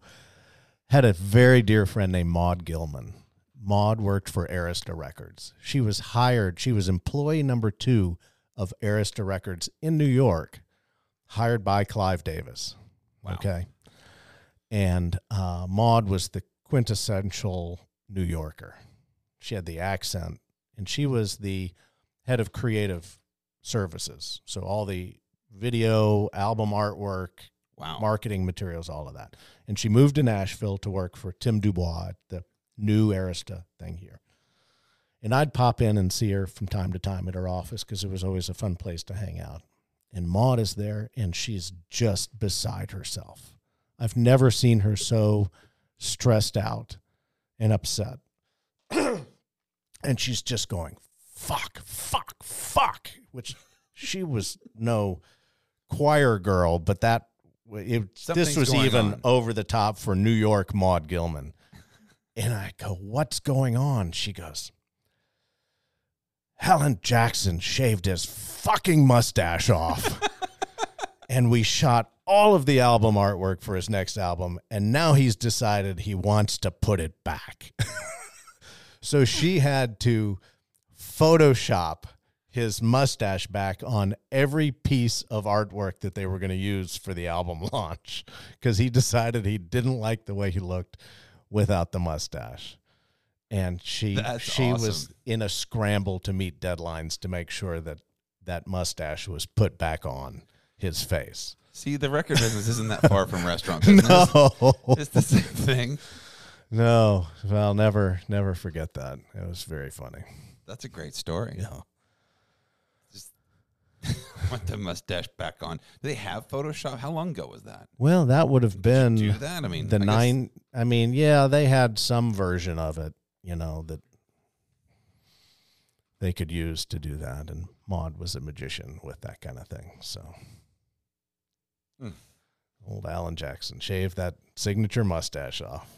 had a very dear friend named Maud Gilman. Maud worked for Arista Records. She was hired. She was employee number 2 of Arista Records in New York, hired by Clive Davis. Wow. Okay. And Maud was the quintessential New Yorker. She had the accent, and she was the head of creative services, so all the video, album artwork, marketing materials, all of that. And she moved to Nashville to work for Tim Dubois at the new Arista thing here. And I'd pop in and see her from time to time at her office, because it was always a fun place to hang out. And Maud is there, and she's just beside herself. I've never seen her so stressed out and upset. And she's just going, fuck, fuck, fuck, which she was no choir girl, but this was even over the top for New York Maud Gilman. And I go, what's going on? She goes, Alan Jackson shaved his fucking mustache off. And we shot all of the album artwork for his next album, and now he's decided he wants to put it back. So she had to Photoshop his mustache back on every piece of artwork that they were going to use for the album launch, because he decided he didn't like the way he looked without the mustache. And she was in a scramble to meet deadlines to make sure that that mustache was put back on his face. See, the record business isn't that far from restaurant business. No. It's the same thing. No, I'll never forget that. It was very funny. That's a great story. Yeah. Just want the mustache back on. Do they have Photoshop? How long ago was that? Well, that would have been do that. I mean, the nine. I mean, yeah, they had some version of it, you know, that they could use to do that. And Maud was a magician with that kind of thing. So, Old Alan Jackson shaved that signature mustache off.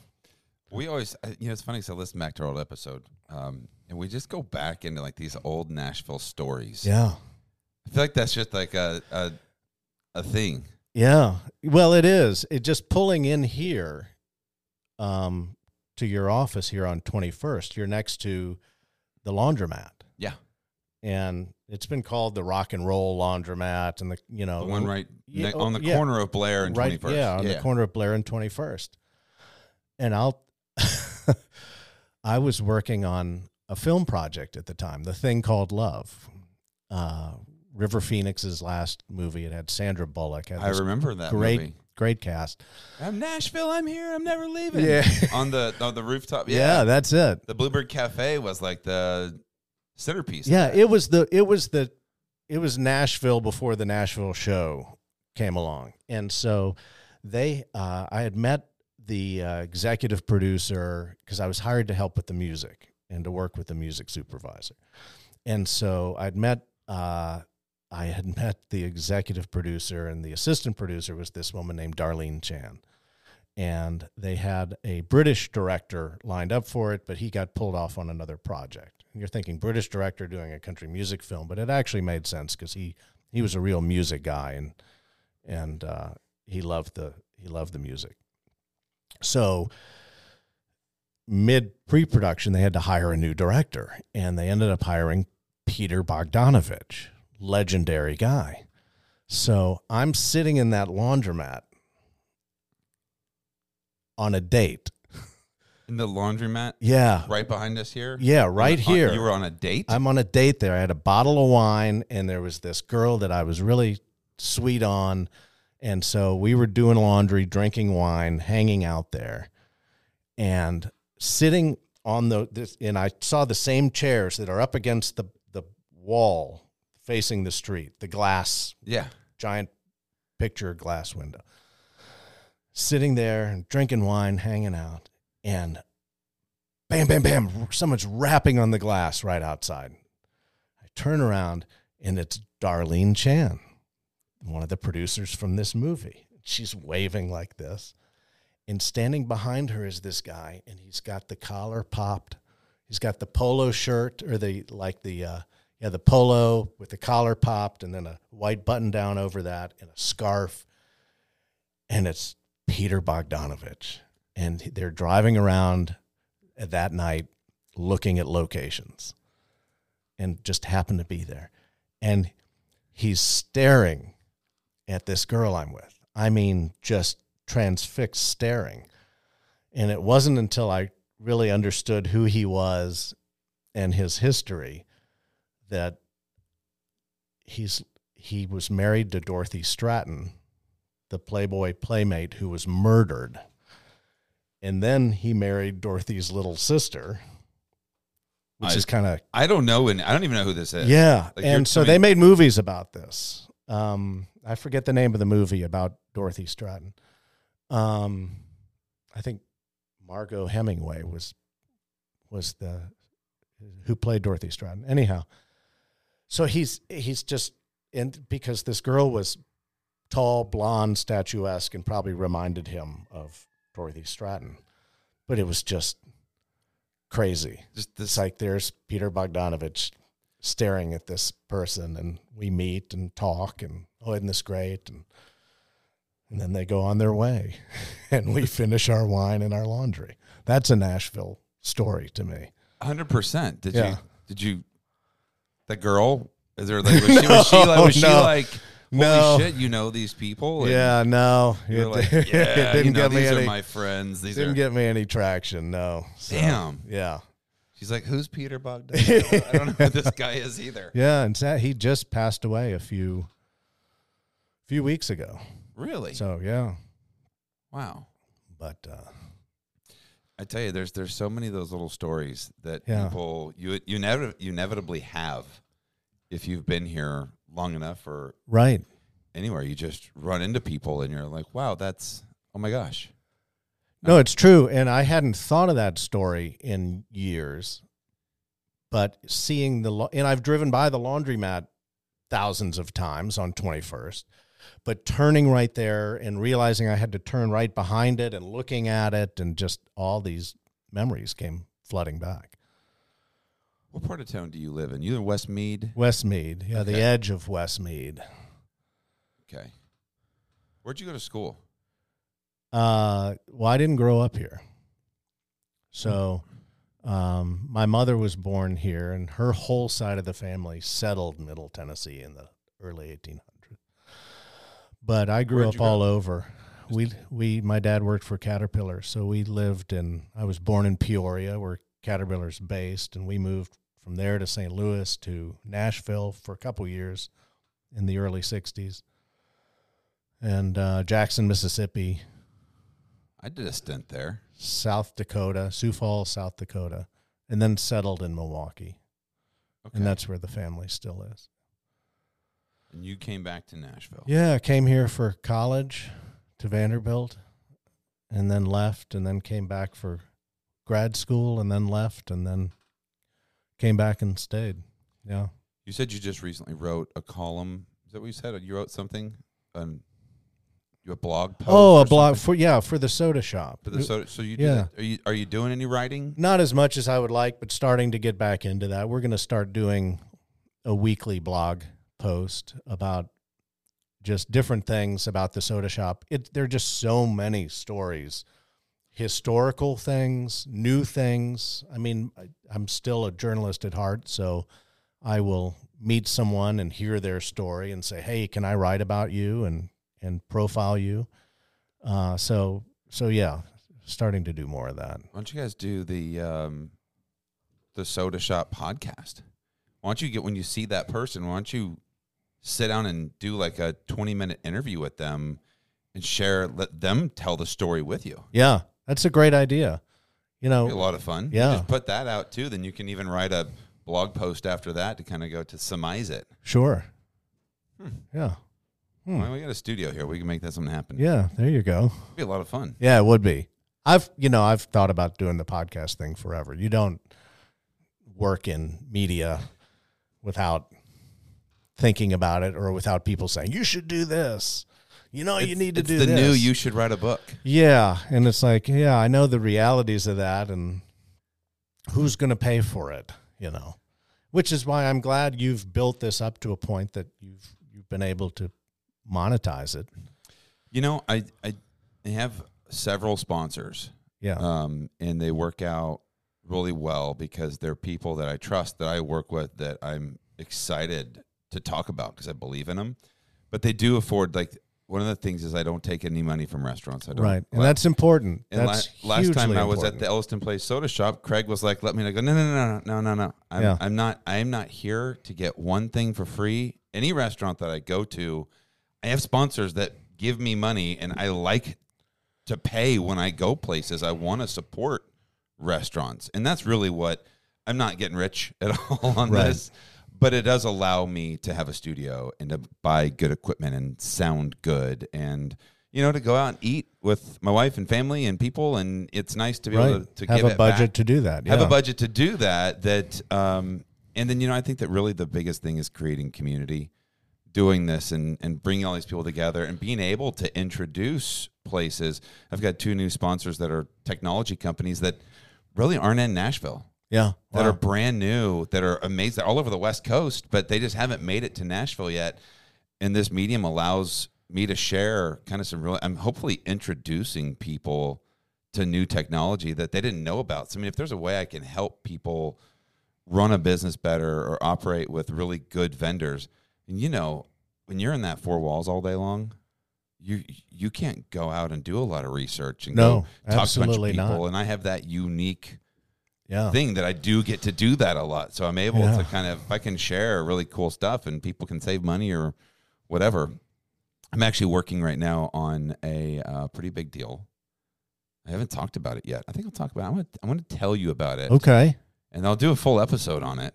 We always, you know, it's funny because I listen back to our old episode, and we just go back into, like, these old Nashville stories. Yeah. I feel like that's just, like, a thing. Yeah. Well, it is. It just pulling in here to your office here on 21st, you're next to the laundromat. Yeah. And it's been called the Rock and Roll Laundromat and the, you know. The one right on the corner of Blair and 21st. Yeah, on the corner of Blair and 21st. And I was working on a film project at the time, The Thing Called Love. River Phoenix's last movie. It had Sandra Bullock. I remember that movie. Great cast. I'm Nashville. I'm here. I'm never leaving. Yeah. on the rooftop. Yeah. Yeah, that's it. The Bluebird Cafe was like the centerpiece. Yeah, it was Nashville before the Nashville show came along. And so they I had met the executive producer, because I was hired to help with the music and to work with the music supervisor. And so I had met the executive producer, and the assistant producer was this woman named Darlene Chan. And they had a British director lined up for it, but he got pulled off on another project. And you're thinking British director doing a country music film, but it actually made sense because he was a real music guy, and he loved the music. So pre-production, they had to hire a new director, and they ended up hiring Peter Bogdanovich, legendary guy. So I'm sitting in that laundromat on a date. In the laundromat? Yeah. Right behind us here? Yeah, right here. You were on a date? I'm on a date there. I had a bottle of wine, and there was this girl that I was really sweet on. And so we were doing laundry, drinking wine, hanging out there, and sitting on and I saw the same chairs that are up against the wall facing the street, the glass, giant picture glass window. Sitting there and drinking wine, hanging out, and bam, bam, bam, someone's rapping on the glass right outside. I turn around, and it's Darlene Chan, one of the producers from this movie. She's waving like this. And standing behind her is this guy, and he's got the collar popped. He's got the polo shirt, or the polo with the collar popped, and then a white button down over that and a scarf. And it's Peter Bogdanovich. And they're driving around that night looking at locations, and just happened to be there. And he's staring at this girl I'm with. I mean, just transfixed staring. And it wasn't until I really understood who he was and his history that he was married to Dorothy Stratton, the Playboy playmate who was murdered. And then he married Dorothy's little sister, which is kind of... I don't know, and I don't even know who this is. Yeah, like, and so they made movies about this. I forget the name of the movie about Dorothy Stratton. I think Margot Hemingway was the who played Dorothy Stratton. Anyhow, so he's just, and because this girl was tall, blonde, statuesque, and probably reminded him of Dorothy Stratton, but it was just crazy. It's like there's Peter Bogdanovich staring at this person, and we meet and talk, and isn't this great? And then they go on their way, and we finish our wine and our laundry. That's a Nashville story to me. 100%. Did you? The girl? Is there like? Was she like? Holy shit! You know these people? And yeah. No. It didn't get me any. These are my friends. These didn't get me any traction. No. So, damn. Yeah. She's like, who's Peter Bogdanovich? I don't know who this guy is either. Yeah, and he just passed away a few weeks ago. Really? So, yeah. Wow. But I tell you, there's so many of those little stories that people you inevitably have if you've been here long enough or anywhere. You just run into people and you're like, wow, that's oh my gosh. No, it's true, and I hadn't thought of that story in years. But seeing the and I've driven by the laundromat thousands of times on 21st. But turning right there and realizing I had to turn right behind it and looking at it and just all these memories came flooding back. What part of town do you live in? You in Westmead? Westmead, yeah, okay. The edge of Westmead. Okay. Where'd you go to school? Well, I didn't grow up here. So my mother was born here, and her whole side of the family settled Middle Tennessee in the early 1800s. But I grew up all over. My dad worked for Caterpillar, so we lived in, I was born in Peoria, where Caterpillar's based, and we moved from there to St. Louis to Nashville for a couple years in the early 60s, and Jackson, Mississippi. I did a stint there. South Dakota, Sioux Falls, South Dakota, and then settled in Milwaukee, and that's where the family still is. And you came back to Nashville. Yeah, I came here for college to Vanderbilt and then left and then came back for grad school and then left and then came back and stayed. Yeah. You said you just recently wrote a column. Is that what you said? You wrote something? A blog post? Oh, a blog. For the soda shop. For the soda. So you do that. Are you doing any writing? Not as much as I would like, but starting to get back into that. We're going to start doing a weekly blog post about just different things about the soda shop. There are just so many stories, historical things, new things. I mean, I'm still a journalist at heart, so I will meet someone and hear their story and say, hey, can I write about you and profile you? So yeah, starting to do more of that. Why don't you guys do the soda shop podcast? Why don't you when you see that person, why don't you sit down and do like a 20-minute interview with them and let them tell the story with you. Yeah, that's a great idea. You know, a lot of fun. Yeah. You just put that out too. Then you can even write a blog post after that to kind of go to surmise it. Sure. Yeah. Well, we got a studio here. We can make that something happen. Yeah, there you go. It'd be a lot of fun. Yeah, it would be. I've thought about doing the podcast thing forever. You don't work in media without thinking about it or without people saying, you should do this. You need to do this. It's the new, you should write a book. Yeah. And it's like, yeah, I know the realities of that and who's going to pay for it, which is why I'm glad you've built this up to a point that you've been able to monetize it. I have several sponsors. Yeah. And they work out really well because they're people that I trust, that I work with, that I'm excited to talk about because I believe in them. But they do afford, like, one of the things is I don't take any money from restaurants. I don't. Right, and that's important. And last time I was at the Elliston Place Soda Shop, Craig was like, "Let me go." No. I'm not here to get one thing for free. Any restaurant that I go to, I have sponsors that give me money, and I like to pay when I go places. I want to support restaurants, and that's really what I'm not getting rich at all on this, but it does allow me to have a studio and to buy good equipment and sound good, and to go out and eat with my wife and family and people, and it's nice to be able to give a budget back, to do that. Yeah. Have a budget to do that. And then I think that really the biggest thing is creating community, doing this and bringing all these people together and being able to introduce places. I've got two new sponsors that are technology companies that really aren't in Nashville. Yeah. That are brand new, that are amazing. They're all over the West Coast, but they just haven't made it to Nashville yet. And this medium allows me to share kind of I'm hopefully introducing people to new technology that they didn't know about. So, if there's a way I can help people run a business better or operate with really good vendors, and when you're in that four walls all day long, you can't go out and do a lot of research and go talk to a bunch of people. And I have that unique thing that I do get to do that a lot. So I'm able to kind of, if I can share really cool stuff and people can save money or whatever. I'm actually working right now on a pretty big deal I haven't talked about it yet. I think I'll talk about it. I want to tell you about it. Okay. And I'll do a full episode on it.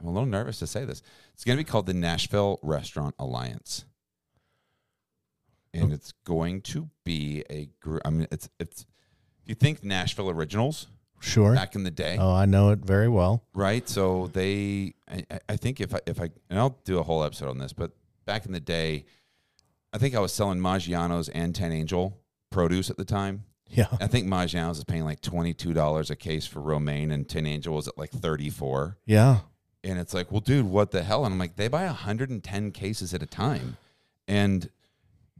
I'm a little nervous to say this. It's going to be called the Nashville Restaurant Alliance. And it's going to be a group. I mean, it's you think Nashville Originals? Sure. Back in the day. Oh, I know it very well. Right. So they, I think if I, and I'll do a whole episode on this, but back in the day, I think I was selling Maggiano's and Ten Angel produce at the time. Yeah. I think Maggiano's is paying like $22 a case for romaine, and Ten Angel was at like $34. Yeah. And it's like, well, dude, what the hell? And I'm like, they buy 110 cases at a time. And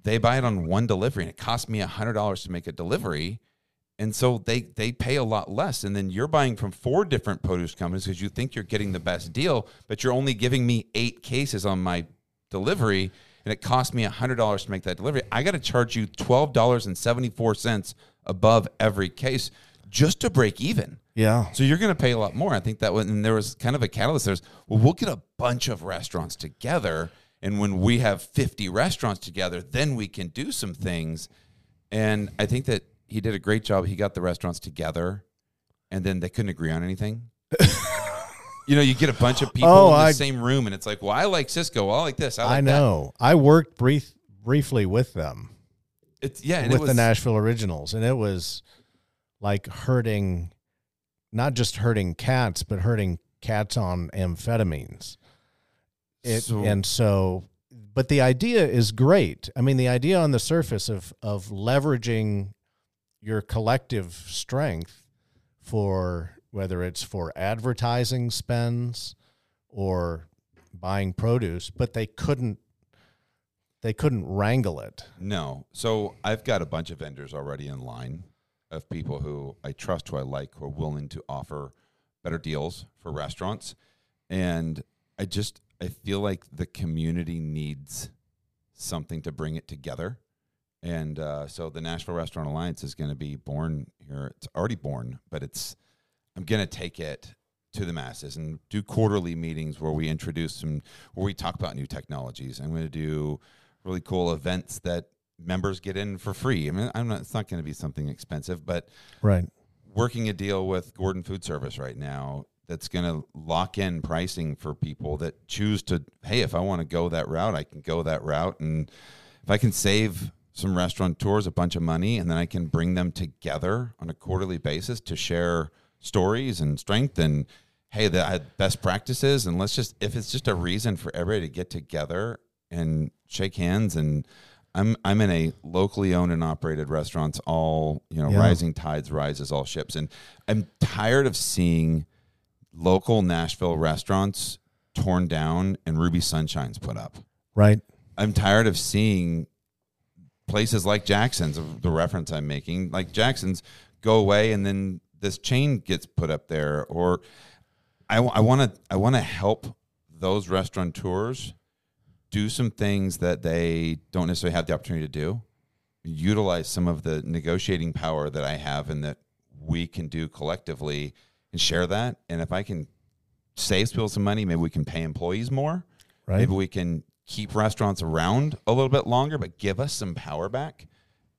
they buy it on one delivery, and it cost me $100 to make a delivery. And so they pay a lot less. And then you're buying from 4 different produce companies because you think you're getting the best deal, but you're only giving me 8 cases on my delivery, and it cost me $100 to make that delivery. I got to charge you $12.74 above every case just to break even. Yeah. So you're going to pay a lot more. I think that was, and there was kind of a catalyst. There's, well, we'll get a bunch of restaurants together, and when we have 50 restaurants together, then we can do some things. And I think that he did a great job. He got the restaurants together, and then they couldn't agree on anything. You know, you get a bunch of people in the same room, and it's like, well, I like Cisco. Well, I like this. I know. That. I worked briefly with them. It was the Nashville Originals, and it was like herding, not just herding cats, but herding cats on amphetamines. But the idea is great. I mean, the idea on the surface of leveraging your collective strength for, whether it's for advertising spends or buying produce, but they couldn't wrangle it. No. So I've got a bunch of vendors already in line of people who I trust, who I like, who are willing to offer better deals for restaurants. And I feel like the community needs something to bring it together. And so the Nashville Restaurant Alliance is going to be born here. It's already born, but I'm going to take it to the masses and do quarterly meetings where we introduce where we talk about new technologies. I'm going to do really cool events that members get in for free. I mean, it's not going to be something expensive, but right. Working a deal with Gordon Food Service right now that's going to lock in pricing for people that choose to, hey, if I want to go that route, I can go that route. And if I can save some restaurateurs a bunch of money, and then I can bring them together on a quarterly basis to share stories and strength and, hey, the best practices. And if it's just a reason for everybody to get together and shake hands. And I'm in a locally owned and operated restaurants, all, you know, yeah. Rising tides rises all ships. And I'm tired of seeing local Nashville restaurants torn down and Ruby Sunshines put up. Right. I'm tired of seeing places like Jackson's, the reference I'm making, like Jackson's, go away, and then this chain gets put up there. Or I want to help those restaurateurs do some things that they don't necessarily have the opportunity to do. Utilize some of the negotiating power that I have and that we can do collectively, and share that. And if I can save people some money, maybe we can pay employees more. Right. Maybe we can keep restaurants around a little bit longer, but give us some power back.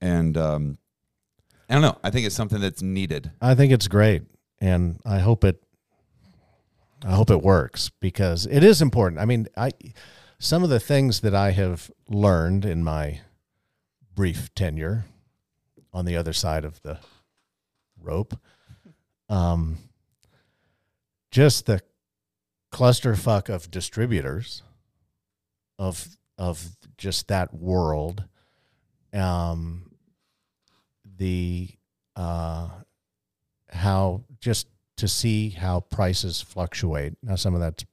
And I don't know. I think it's something that's needed. I think it's great, and I hope it works, because it is important. I mean, some of the things that I have learned in my brief tenure on the other side of the rope, just the clusterfuck of distributors. Of just that world, how just to see how prices fluctuate. Now, some of that's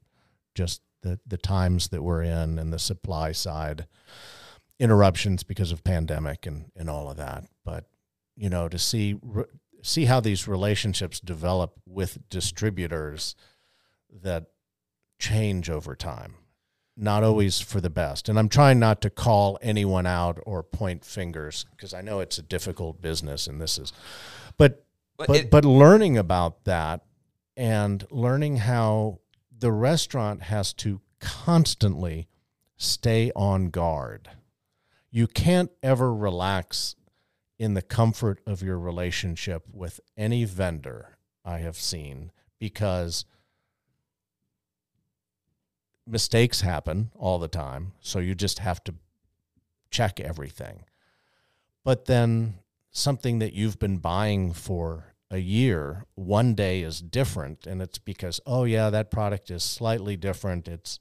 just the times that we're in and the supply side interruptions because of pandemic and all of that. But you know, to see how these relationships develop with distributors that change over time. Not always for the best. And I'm trying not to call anyone out or point fingers, because I know it's a difficult business, and this is, but learning about that and learning how the restaurant has to constantly stay on guard. You can't ever relax in the comfort of your relationship with any vendor I have seen, because mistakes happen all the time, so you just have to check everything. But then something that you've been buying for a year, one day is different, and it's because, oh yeah, that product is slightly different. It's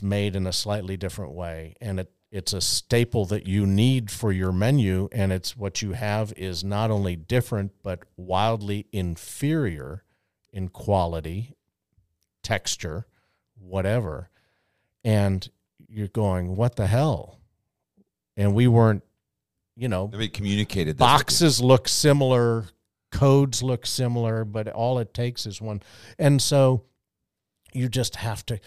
made in a slightly different way, and it's a staple that you need for your menu, and it's what you have is not only different but wildly inferior in quality, texture, whatever. And you're going, what the hell? And we weren't, we communicated. Boxes look similar, codes look similar, but all it takes is one. And so you just have to...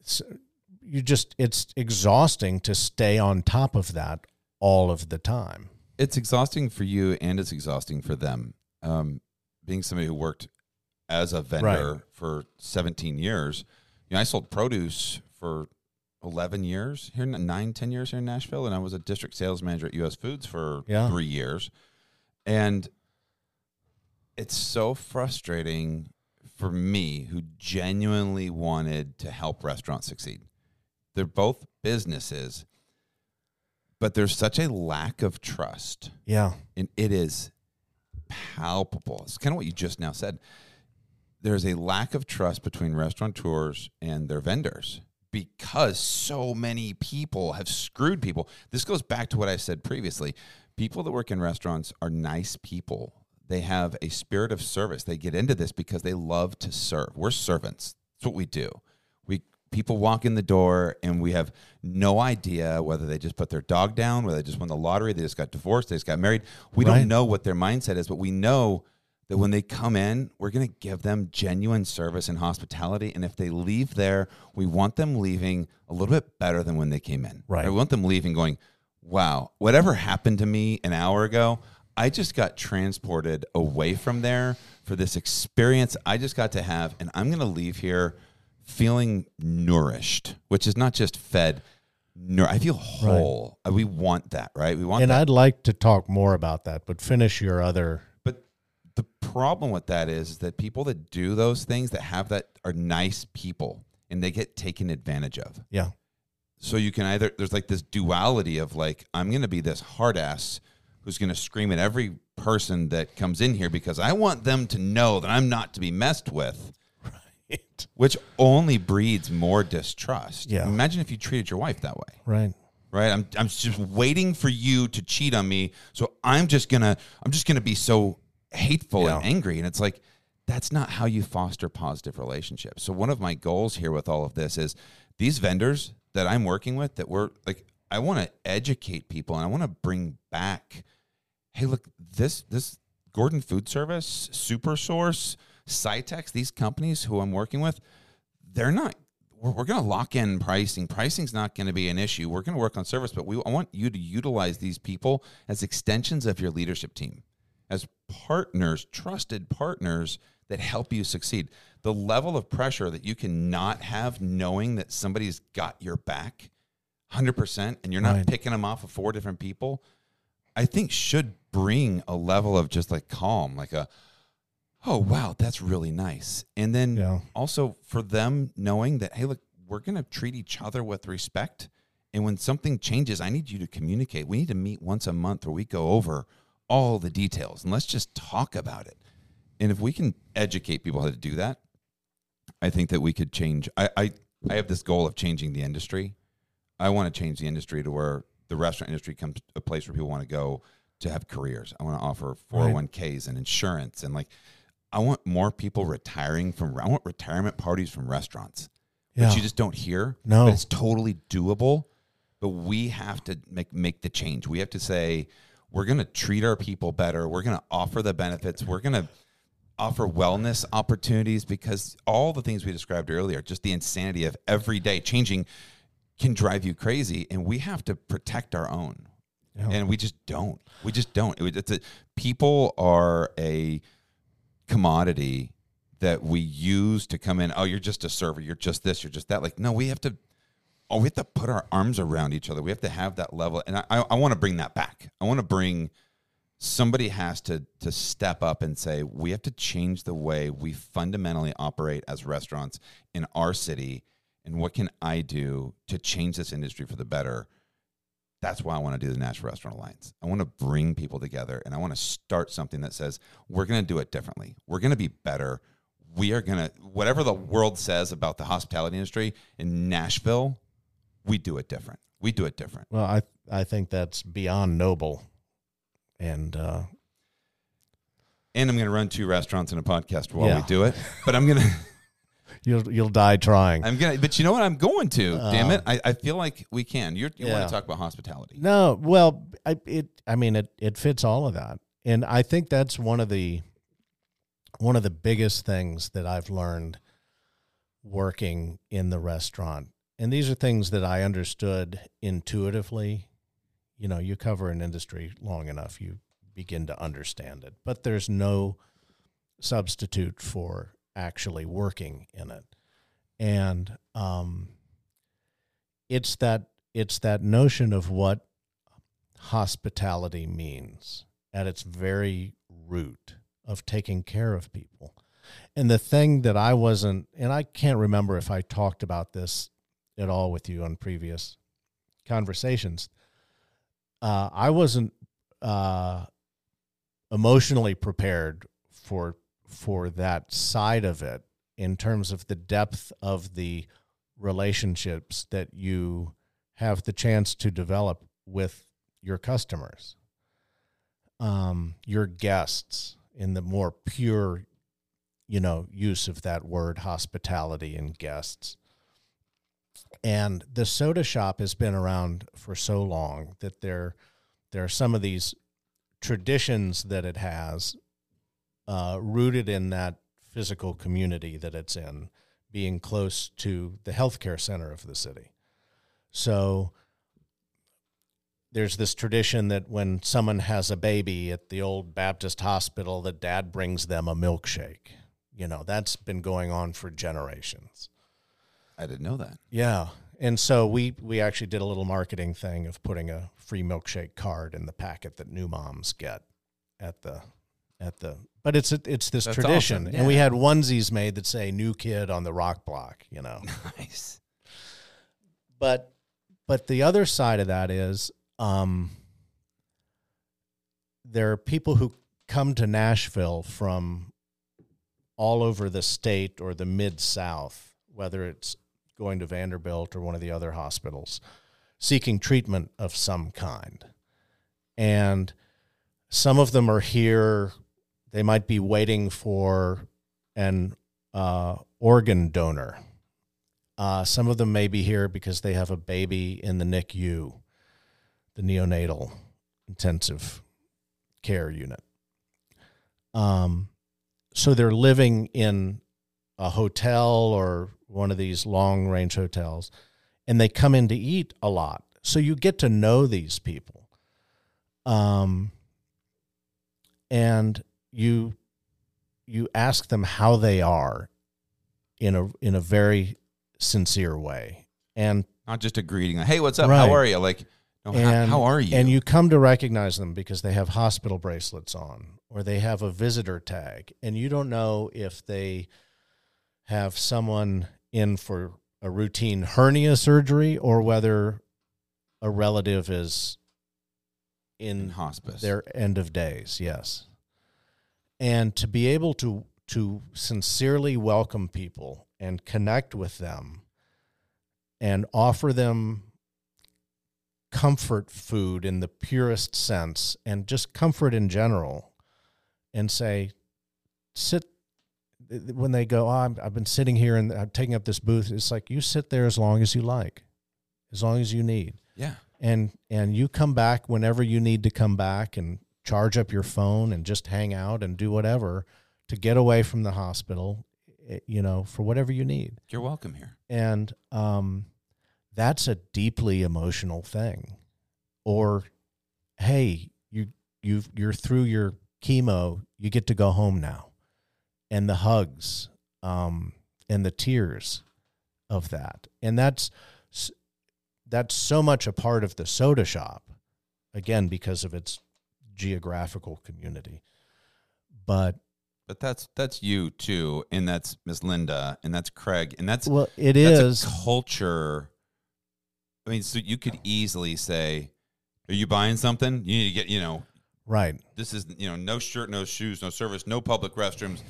it's exhausting to stay on top of that all of the time. It's exhausting for you and it's exhausting for them. Being somebody who worked as a vendor for 17 years, I sold produce for 11 years here, 10 years here in Nashville. And I was a district sales manager at US Foods for 3 years. And it's so frustrating for me, who genuinely wanted to help restaurants succeed. They're both businesses, but there's such a lack of trust. Yeah. And it is palpable. It's kind of what you just now said. There's a lack of trust between restaurateurs and their vendors because so many people have screwed people. This goes back to what I said previously. People that work in restaurants are nice people. They have a spirit of service. They get into this because they love to serve. We're servants. That's what we do. People walk in the door, and we have no idea whether they just put their dog down, whether they just won the lottery, they just got divorced, they just got married. We don't know what their mindset is, but we know that when they come in, we're going to give them genuine service and hospitality. And if they leave there, we want them leaving a little bit better than when they came in. Right. We want them leaving going, wow, whatever happened to me an hour ago, I just got transported away from there for this experience I just got to have, and I'm going to leave here feeling nourished, which is not just fed. I feel whole. Right. We want that, right? We want. And that. I'd like to talk more about that, but finish your other. But the problem with that is that people that do those things, that have that, are nice people, and they get taken advantage of. Yeah. So you can either, there's like this duality of like, I'm going to be this hard ass who's going to scream at every person that comes in here because I want them to know that I'm not to be messed with, right? Which only breeds more distrust. Yeah. Imagine if you treated your wife that way. Right. Right. I'm just waiting for you to cheat on me, so I'm just gonna be so hateful and angry. And it's like, that's not how you foster positive relationships. So one of my goals here with all of this is these vendors that I'm working with, that we're like, I want to educate people, and I want to bring back, hey, look, this Gordon Food Service, Supersource, Cytex, these companies who I'm working with, they're not, we're going to lock in pricing. Pricing's not going to be an issue. We're going to work on service, but I want you to utilize these people as extensions of your leadership team, as partners, trusted partners that help you succeed. The level of pressure that you cannot have knowing that somebody's got your back 100%, and you're not picking them off of four different people, I think should bring a level of just like calm, like a, oh, wow, that's really nice. And then also for them knowing that, hey, look, we're going to treat each other with respect. And when something changes, I need you to communicate. We need to meet once a month where we go over all the details and let's just talk about it. And if we can educate people how to do that, I think that we could change. I have this goal of changing the industry. I want to change the industry to where the restaurant industry comes a place where people want to go to have careers. I want to offer 401ks and insurance. And like, I want more people retiring from, I want retirement parties from restaurants, which you just don't hear. No, but it's totally doable, but we have to make the change. We have to say, we're going to treat our people better. We're going to offer the benefits. We're going to offer wellness opportunities, because all the things we described earlier, just the insanity of every day changing, can drive you crazy, and we have to protect our own. Yeah. And we just don't. People are a commodity that we use to come in, oh, you're just a server, you're just this, you're just that. Like, no, we have to oh, we have to put our arms around each other. We have to have that level. And I want to bring that back. I want to bring, somebody has to step up and say, we have to change the way we fundamentally operate as restaurants in our city. And what can I do to change this industry for the better? That's why I want to do the Nashville Restaurant Alliance. I want to bring people together, and I want to start something that says, we're going to do it differently. We're going to be better. We are going to, whatever the world says about the hospitality industry in Nashville, we do it different. We do it different. Well, I think that's beyond noble. And I'm going to run two restaurants and a podcast while we do it, but I'm going to... You'll die trying. But you know what? I'm going to. Damn it! I feel like we can. You want to talk about hospitality? No. Well, it fits all of that, and I think that's one of the biggest things that I've learned working in the restaurant. And these are things that I understood intuitively. You know, you cover an industry long enough, you begin to understand it. But there's no substitute for actually working in it. And it's that notion of what hospitality means at its very root, of taking care of people. And the thing that I wasn't, and I can't remember if I talked about this at all with you on previous conversations, I wasn't emotionally prepared for that side of it, in terms of the depth of the relationships that you have the chance to develop with your customers, your guests, in the more pure, use of that word, hospitality and guests. And the soda shop has been around for so long that there are some of these traditions that it has, rooted in that physical community that it's in, being close to the healthcare center of the city. So there's this tradition that when someone has a baby at the old Baptist hospital, the dad brings them a milkshake. That's been going on for generations. I didn't know that. Yeah. And so we actually did a little marketing thing of putting a free milkshake card in the packet that new moms get at the but it's this That's tradition. Awesome. Yeah. And we had onesies made that say new kid on the rock block, Nice. But the other side of that is there are people who come to Nashville from all over the state or the Mid-South, whether it's going to Vanderbilt or one of the other hospitals, seeking treatment of some kind. And some of them are here. They might be waiting for an organ donor. Some of them may be here because they have a baby in the NICU, the neonatal intensive care unit. So they're living in a hotel or one of these long-range hotels, and they come in to eat a lot. So you get to know these people. And you ask them how they are in a very sincere way, and not just a greeting. Hey, what's up? Right. How are you? How are you? And you come to recognize them because they have hospital bracelets on, or they have a visitor tag, and you don't know if they have someone in for a routine hernia surgery or whether a relative is in hospice, their end of days. Yes. And to be able to sincerely welcome people and connect with them and offer them comfort food in the purest sense, and just comfort in general, and say, sit, when they go, I've been sitting here and I'm taking up this booth. It's like, you sit there as long as you like, as long as you need. Yeah. And you come back whenever you need to come back, and charge up your phone and just hang out and do whatever to get away from the hospital, for whatever you need. You're welcome here. And that's a deeply emotional thing. Or, hey, you're through your chemo, you get to go home now. And the hugs and the tears of that. And that's that's so much a part of the soda shop, again, because of its geographical community. But that's you too, and that's Miss Linda, and that's Craig, and that's a culture. I mean, so you could easily say, "Are you buying something? You need to get, right. This is, no shirt, no shoes, no service, no public restrooms,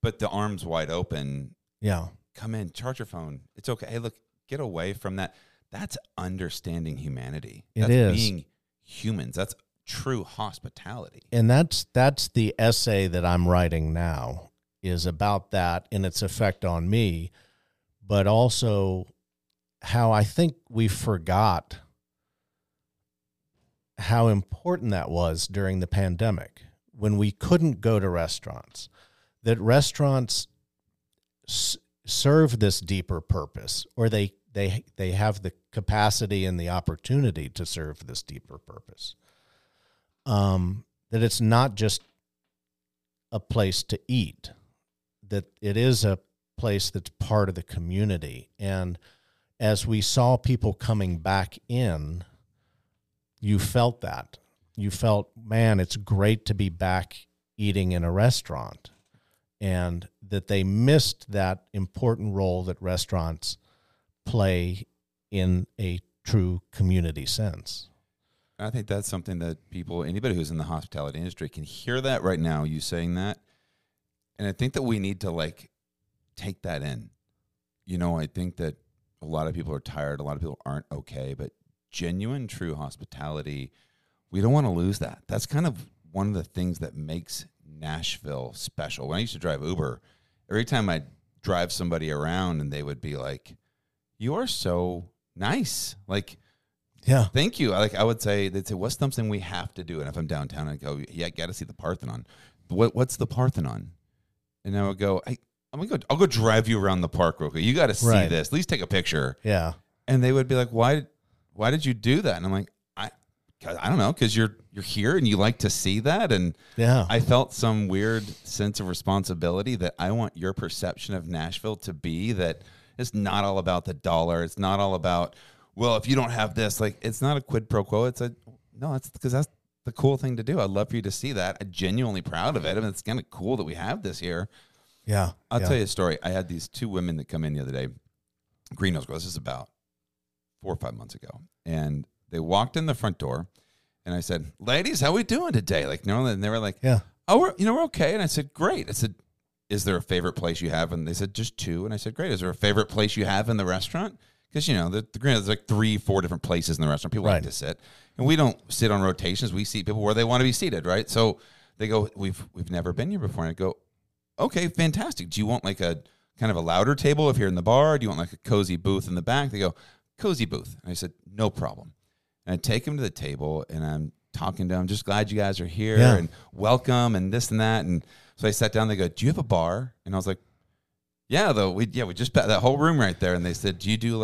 but the arms wide open. Yeah, come in, charge your phone. It's okay. Hey, look, get away from that. That's understanding humanity. That's being humans. That's true hospitality. And that's the essay that I'm writing now, is about that and its effect on me, but also how I think we forgot how important that was during the pandemic, when we couldn't go to restaurants, that restaurants serve this deeper purpose, or they have the capacity and the opportunity to serve this deeper purpose. That it's not just a place to eat, that it is a place that's part of the community. And as we saw people coming back in, you felt that. You felt, man, it's great to be back eating in a restaurant, and that they missed that important role that restaurants play in a true community sense. I think that's something that anybody who's in the hospitality industry can hear that right now, you saying that. And I think that we need to take that in. I think that a lot of people are tired. A lot of people aren't okay, but genuine, true hospitality, we don't want to lose that. That's kind of one of the things that makes Nashville special. When I used to drive Uber, every time I'd drive somebody around and they would be like, "You are so nice." Yeah. Thank you. They'd say, "What's something we have to do?" And if I'm downtown, I'd go, "Yeah, I got to see the Parthenon." What's the Parthenon? And I would go, I'll go drive you around the park real quick. You got to see this. At least take a picture. Yeah. And they would be like, why did you do that? And I'm like, I don't know. 'Cause you're here and you like to see that. And yeah, I felt some weird sense of responsibility that I want your perception of Nashville to be that it's not all about the dollar. It's not all about, well, if you don't have this, it's not a quid pro quo. It's because that's the cool thing to do. I'd love for you to see that. I'm genuinely proud of it. I mean, it's kind of cool that we have this here. Yeah. I'll tell you a story. I had these two women that come in the other day, Green Hills Grill. This is about 4 or 5 months ago. And they walked in the front door and I said, "Ladies, how we doing today?" And they were like, "Yeah, oh, we're okay." And I said, "Great." I said, "Is there a favorite place you have?" And they said, "Just two." And I said, "Great. Is there a favorite place you have in the restaurant?" Because, the Green Hills, there's 3-4 different places in the restaurant. People like to sit. And we don't sit on rotations. We seat people where they want to be seated, right? So they go, we've never been here before. And I go, "Okay, fantastic. Do you want a kind of a louder table if you're in the bar? Do you want a cozy booth in the back?" They go, "Cozy booth." And I said, "No problem." And I take them to the table and I'm talking to them, "Just glad you guys are here," and welcome and this and that. And so I sat down. They go, "Do you have a bar?" And I was like, "Yeah, though we just that whole room right there." And they said, "Do you do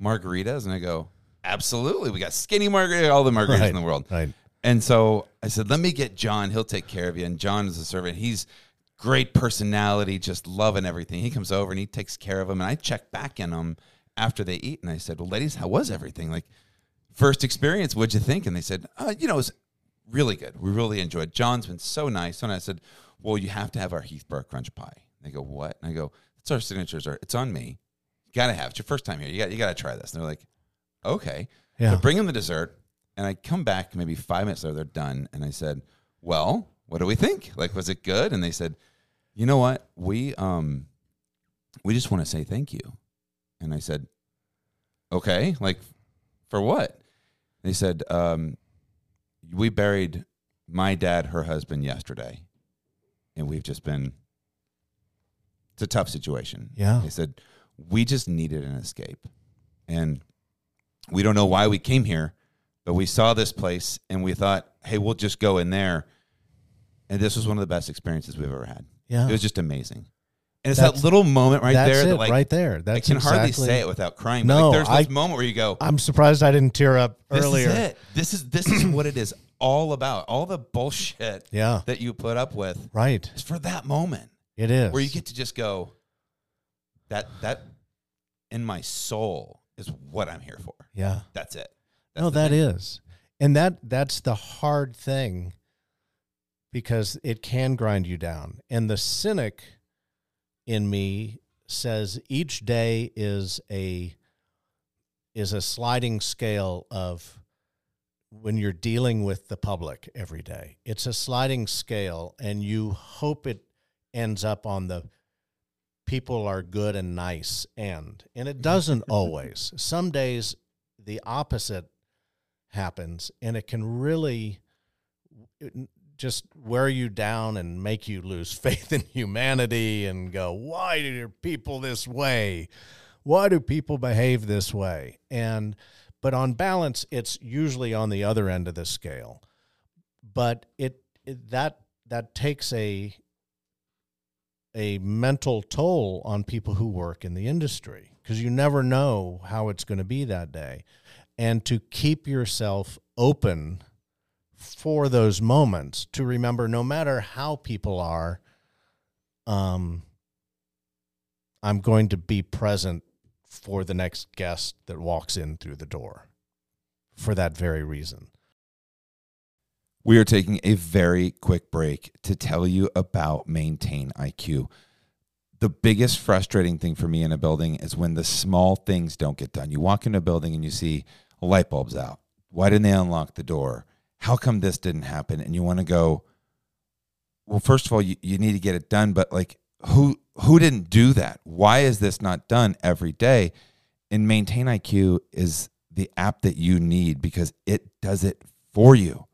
margaritas?" And I go, "Absolutely. We got skinny margarita, all the margaritas in the world." Right. And so I said, "Let me get John. He'll take care of you." And John is a servant. He's great personality, just loving everything. He comes over and he takes care of them. And I check back in them after they eat. And I said, "Well, ladies, how was everything? First experience, what'd you think?" And they said, "It was really good. We really enjoyed. John's been so nice." And I said, "Well, you have to have our Heathborough crunch pie." They go, "What?" And I go, "It's our signatures. It's on me. You got to have it. It's your first time here. You got to try this." And they're like, "Okay." Yeah. So bring them the dessert. And I come back maybe 5 minutes later, they're done. And I said, "Well, what do we think? Was it good?" And they said, "You know what? We just want to say thank you." And I said, "Okay, for what?" And they said, "We buried my dad, her husband, yesterday. And we've just been... It's a tough situation." Yeah. They said, "We just needed an escape. And we don't know why we came here, but we saw this place and we thought, hey, we'll just go in there. And this was one of the best experiences we've ever had." Yeah. It was just amazing. And it's that little moment right there. That's it, right there. That's I can hardly say it without crying. No, there's this moment where you go, I'm surprised I didn't tear up earlier. This is it. This is what it is all about. All the bullshit that you put up with. Right. It's for that moment. It is. Where you get to just go, that in my soul is what I'm here for. Yeah. That's it. That's no, that thing. Is. And that's the hard thing, because it can grind you down. And the cynic in me says each day is a sliding scale of when you're dealing with the public every day. It's a sliding scale, and you hope it ends up on the people are good and nice end. And it doesn't always. Some days the opposite happens, and it can really just wear you down and make you lose faith in humanity and go, why do people this way? Why do people behave this way? And but on balance, it's usually on the other end of the scale. But that takes a mental toll on people who work in the industry, because you never know how it's going to be that day. And to keep yourself open for those moments, to remember no matter how people are, I'm going to be present for the next guest that walks in through the door for that very reason. We are taking a very quick break to tell you about Maintain IQ. The biggest frustrating thing for me in a building is when the small things don't get done. You walk into a building and you see light bulbs out. Why didn't they unlock the door? How come this didn't happen? And you want to go, well, first of all, you need to get it done, but like, who didn't do that? Why is this not done every day? And Maintain IQ is the app that you need, because it does it for you.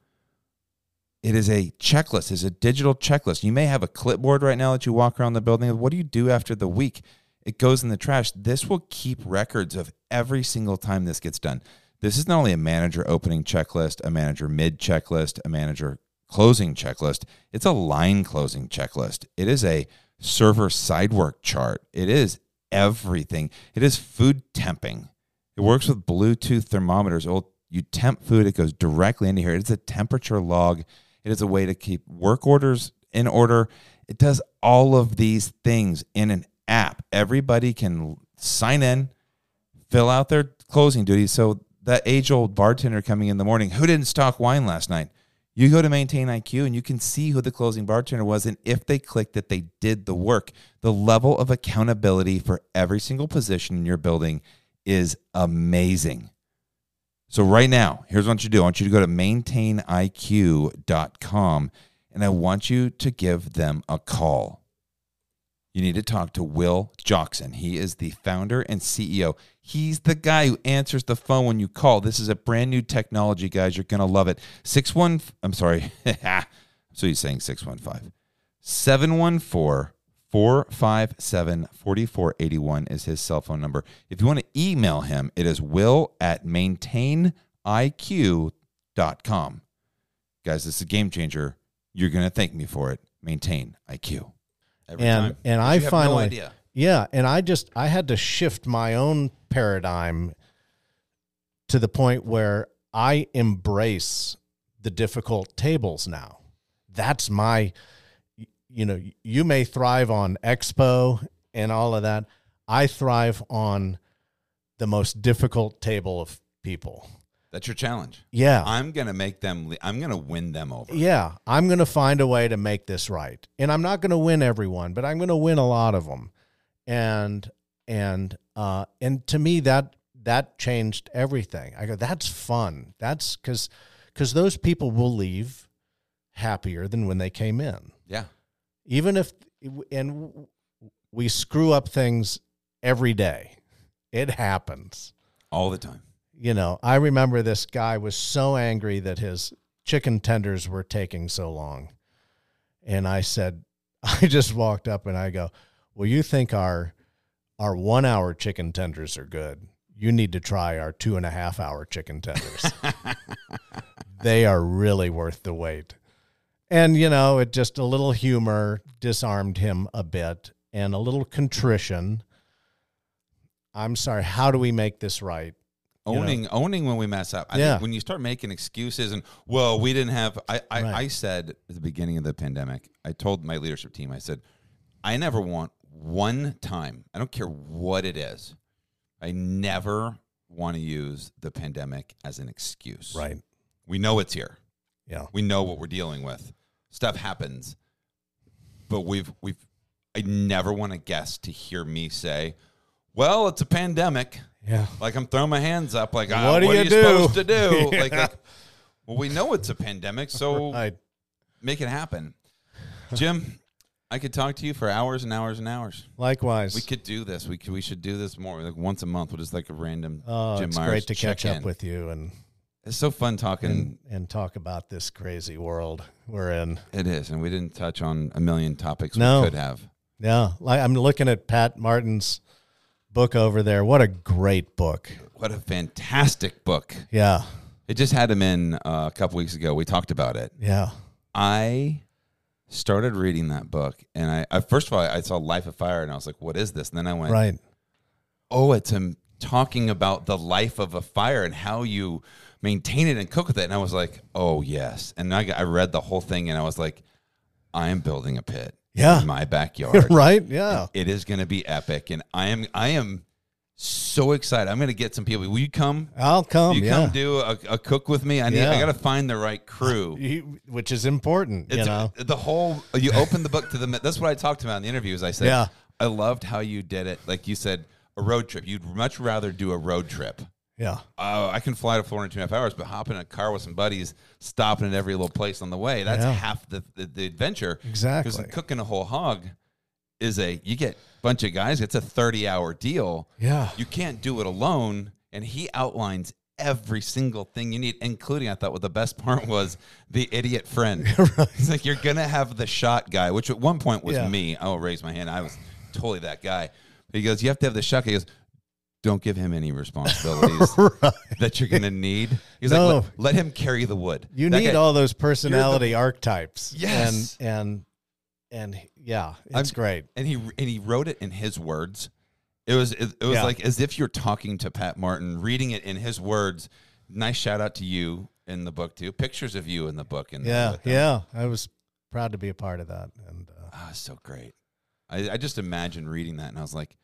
It is a checklist. It's a digital checklist. You may have a clipboard right now that you walk around the building of what do you do after the week? It goes in the trash. This will keep records of every single time this gets done. This is not only a manager opening checklist, a manager mid checklist, a manager closing checklist. It's a line closing checklist. It is a server side work chart. It is everything. It is food temping. It works with Bluetooth thermometers. You temp food, it goes directly into here. It's a temperature log. It is a way to keep work orders in order. It does all of these things in an app. Everybody can sign in, fill out their closing duties. So that age-old bartender coming in the morning, who didn't stock wine last night? You go to Maintain IQ and you can see who the closing bartender was, and if they clicked that they did the work. The level of accountability for every single position in your building is amazing. So right now, here's what you do. I want you to go to maintainiq.com, and I want you to give them a call. You need to talk to Will Jockson. He is the founder and CEO. He's the guy who answers the phone when you call. This is a brand new technology, guys. You're going to love it. 714-457-4481 is his cell phone number. If you want to email him, it is will@maintainiq.com. Guys, this is a game changer. You're going to thank me for it. Maintain IQ. Every time. And I finally, no idea. Yeah. And I had to shift my own paradigm to the point where I embrace the difficult tables now. That's my, you may thrive on expo and all of that. I thrive on the most difficult table of people. That's your challenge. Yeah. I'm going to win them over. Yeah. I'm going to find a way to make this right. And I'm not going to win everyone, but I'm going to win a lot of them. And to me, that changed everything. I go, that's fun. That's because those people will leave happier than when they came in. Yeah. Even if, and we screw up things every day. It happens. All the time. I remember this guy was so angry that his chicken tenders were taking so long. And I just walked up and I go, well, you think our 1 hour chicken tenders are good. You need to try our 2.5 hour chicken tenders. They are really worth the wait. And, it just a little humor disarmed him a bit and a little contrition. I'm sorry. How do we make this right? Owning when we mess up. I think when you start making excuses and, well, we didn't have, right. I said at the beginning of the pandemic, I told my leadership team, I said, I never want one time, I don't care what it is, I never want to use the pandemic as an excuse. Right. We know it's here. Yeah. We know what we're dealing with. Stuff happens. But I never want a guest to hear me say, well, it's a pandemic. Yeah. Like I'm throwing my hands up. Like, what are you supposed to do? Yeah. Well, we know it's a pandemic, so right. Make it happen. Jim, I could talk to you for hours and hours and hours. Likewise. We could do this. We should do this more. Like once a month, we'll just like a random Jim Myers great to catch up with you. And it's so fun talking. And talk about this crazy world we're in. It is. And we didn't touch on a million topics we could have. Yeah. I'm looking at Pat Martin's book over there. What a great book. What a fantastic book. Yeah. It just had him in a couple weeks ago. We talked about it. Yeah. I started reading that book, and I first of all, I saw Life of Fire, and I was like, what is this? And then I went, right. Oh, it's him talking about the life of a fire and how you maintain it and cook with it. And I was like, oh, yes. And I read the whole thing, and I was like, I am building a pit in my backyard. Right, yeah. It is going to be epic, and I am so excited. I'm going to get some people. Will you come? I'll come. You come do a cook with me. I got to find the right crew. Which is important, you open the book to them. That's what I talked about in the interviews. I said, I loved how you did it. Like you said, a road trip. You'd much rather do a road trip. Yeah. I can fly to Florida in 2.5 hours, but hopping in a car with some buddies, stopping at every little place on the way, that's half the adventure. Exactly. Because cooking a whole hog is you get bunch of guys, it's a 30-hour deal. Yeah. You can't do it alone. And he outlines every single thing you need, including, I thought, the best part was the idiot friend. Right. It's like, you're going to have the shot guy, which at one point was me. I'll raise my hand. I was totally that guy. But he goes, you have to have the shot guy. He goes, don't give him any responsibilities that you're going to need. He's like, let him carry the wood. You that need guy, all those personality archetypes. Yes. And yeah, it's great. And he wrote it in his words. It was like as if you're talking to Pat Martin, reading it in his words. Nice shout out to you in the book too. Pictures of you in the book. And I was proud to be a part of that. And so great. I just imagined reading that, and I was like,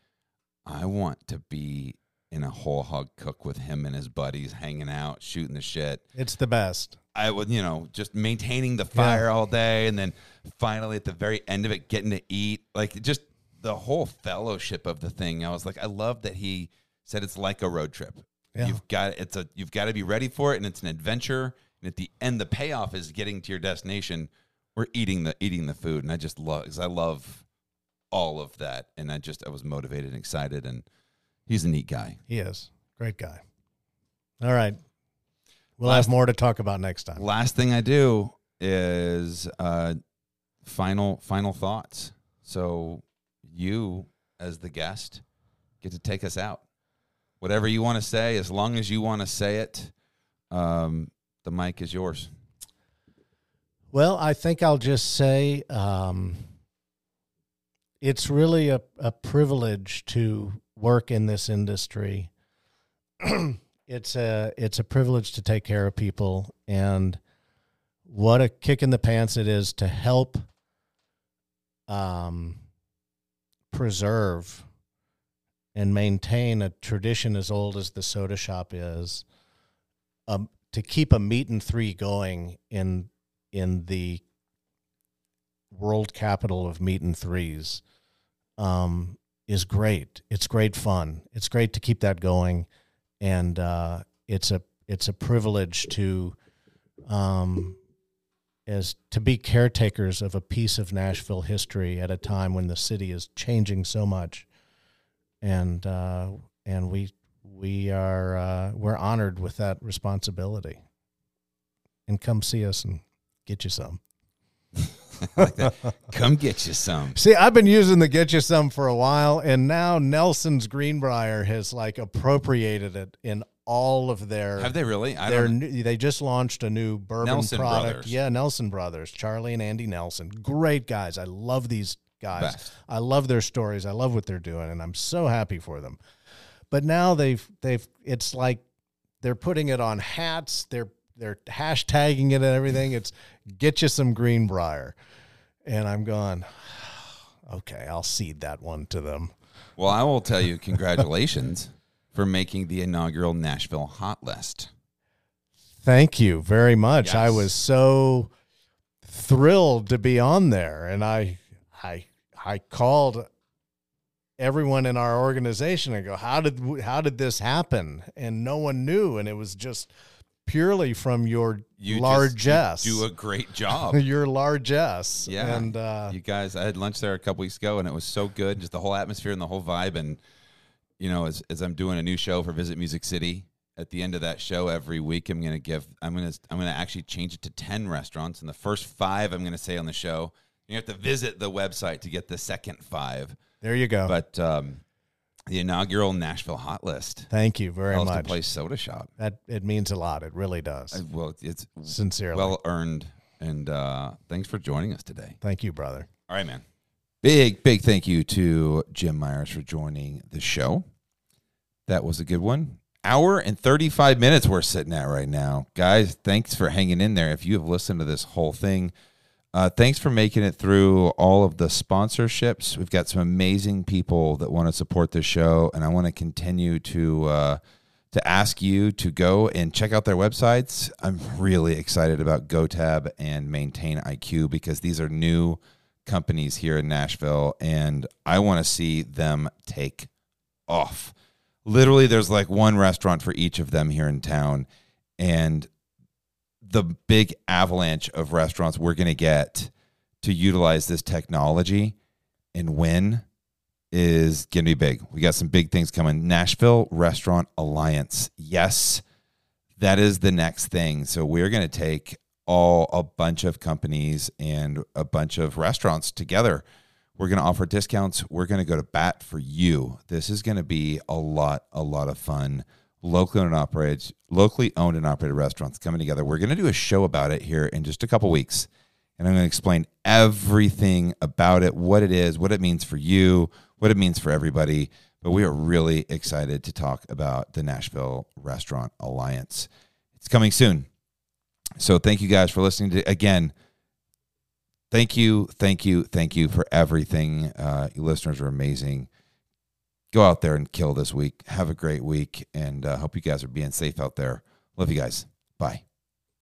I want to be in a whole hog cook with him and his buddies, hanging out, shooting the shit. It's the best. I would, just maintaining the fire all day, and then finally at the very end of it, getting to eat, like just the whole fellowship of the thing. I was like, I love that he said it's like a road trip. Yeah. You've got to be ready for it, and it's an adventure. And at the end, the payoff is getting to your destination. We're eating the food, and I just love because I love all of that, and I was motivated and excited, and he's a neat guy. He is great guy. All right. We'll have more to talk about next time. Last thing I do is final thoughts. So you, as the guest, get to take us out. Whatever you want to say, as long as you want to say it, the mic is yours. Well, I think I'll just say it's really a privilege to work in this industry. It's a privilege to take care of people, and what a kick in the pants it is to help preserve and maintain a tradition as old as the soda shop is, to keep a meat and three going in the world capital of meat and threes is great. It's great fun. It's great to keep that going. And it's a privilege to be caretakers of a piece of Nashville history at a time when the city is changing so much, and we're honored with that responsibility. And come see us and get you some. Like that. Come get you some. See, I've been using the get you some for a while, and now Nelson's Greenbrier has appropriated it in all of their. Have they really? They just launched a new bourbon Nelson product. Brothers. Yeah, Nelson Brothers, Charlie and Andy Nelson. Great guys. I love these guys. Best. I love their stories. I love what they're doing, and I'm so happy for them. But now it's like they're putting it on hats. They're hashtagging it and everything. It's get you some Greenbrier. And I'm going, okay, I'll cede that one to them. Well, I will tell you, congratulations for making the inaugural Nashville Hot List. Thank you very much. Yes. I was so thrilled to be on there, and I called everyone in our organization and go, how did this happen? And no one knew, and it was just purely from your largesse. You do a great job. Your largesse. Yeah. And you guys, I had lunch there a couple weeks ago, and it was so good, just the whole atmosphere and the whole vibe. And you know, as I'm doing a new show for Visit Music City, at the end of that show every week, I'm gonna actually change it to 10 restaurants, and the first 5 I'm gonna say on the show. You have to visit the website to get the second 5. There you go. But the inaugural Nashville Hot List. Thank you very much. Elliston Place Soda Shop. It means a lot. It really does. Well, it's sincerely well earned, and thanks for joining us today. Thank you, brother. All right, man. Big thank you to Jim Myers for joining the show. That was a good one. Hour and 35 minutes we're sitting at right now. Guys, thanks for hanging in there. If you have listened to this whole thing, thanks for making it through all of the sponsorships. We've got some amazing people that want to support this show, and I want to continue to ask you to go and check out their websites. I'm really excited about GoTab and Maintain IQ because these are new companies here in Nashville, and I want to see them take off. Literally, there's like one restaurant for each of them here in town, and the big avalanche of restaurants we're going to get to utilize this technology and win is going to be big. We got some big things coming. Nashville Restaurant Alliance. Yes, that is the next thing. So we're going to take a bunch of companies and a bunch of restaurants together. We're going to offer discounts. We're going to go to bat for you. This is going to be a lot of fun. Locally owned and operated restaurants coming together. We're going to do a show about it here in just a couple weeks, and I'm going to explain everything about it, what it is, what it means for you, what it means for everybody. But we are really excited to talk about the Nashville Restaurant Alliance. It's coming soon. So thank you guys for listening to again. Thank you for everything. You listeners are amazing. Go out there and kill this week. Have a great week, and hope you guys are being safe out there. Love you guys. Bye.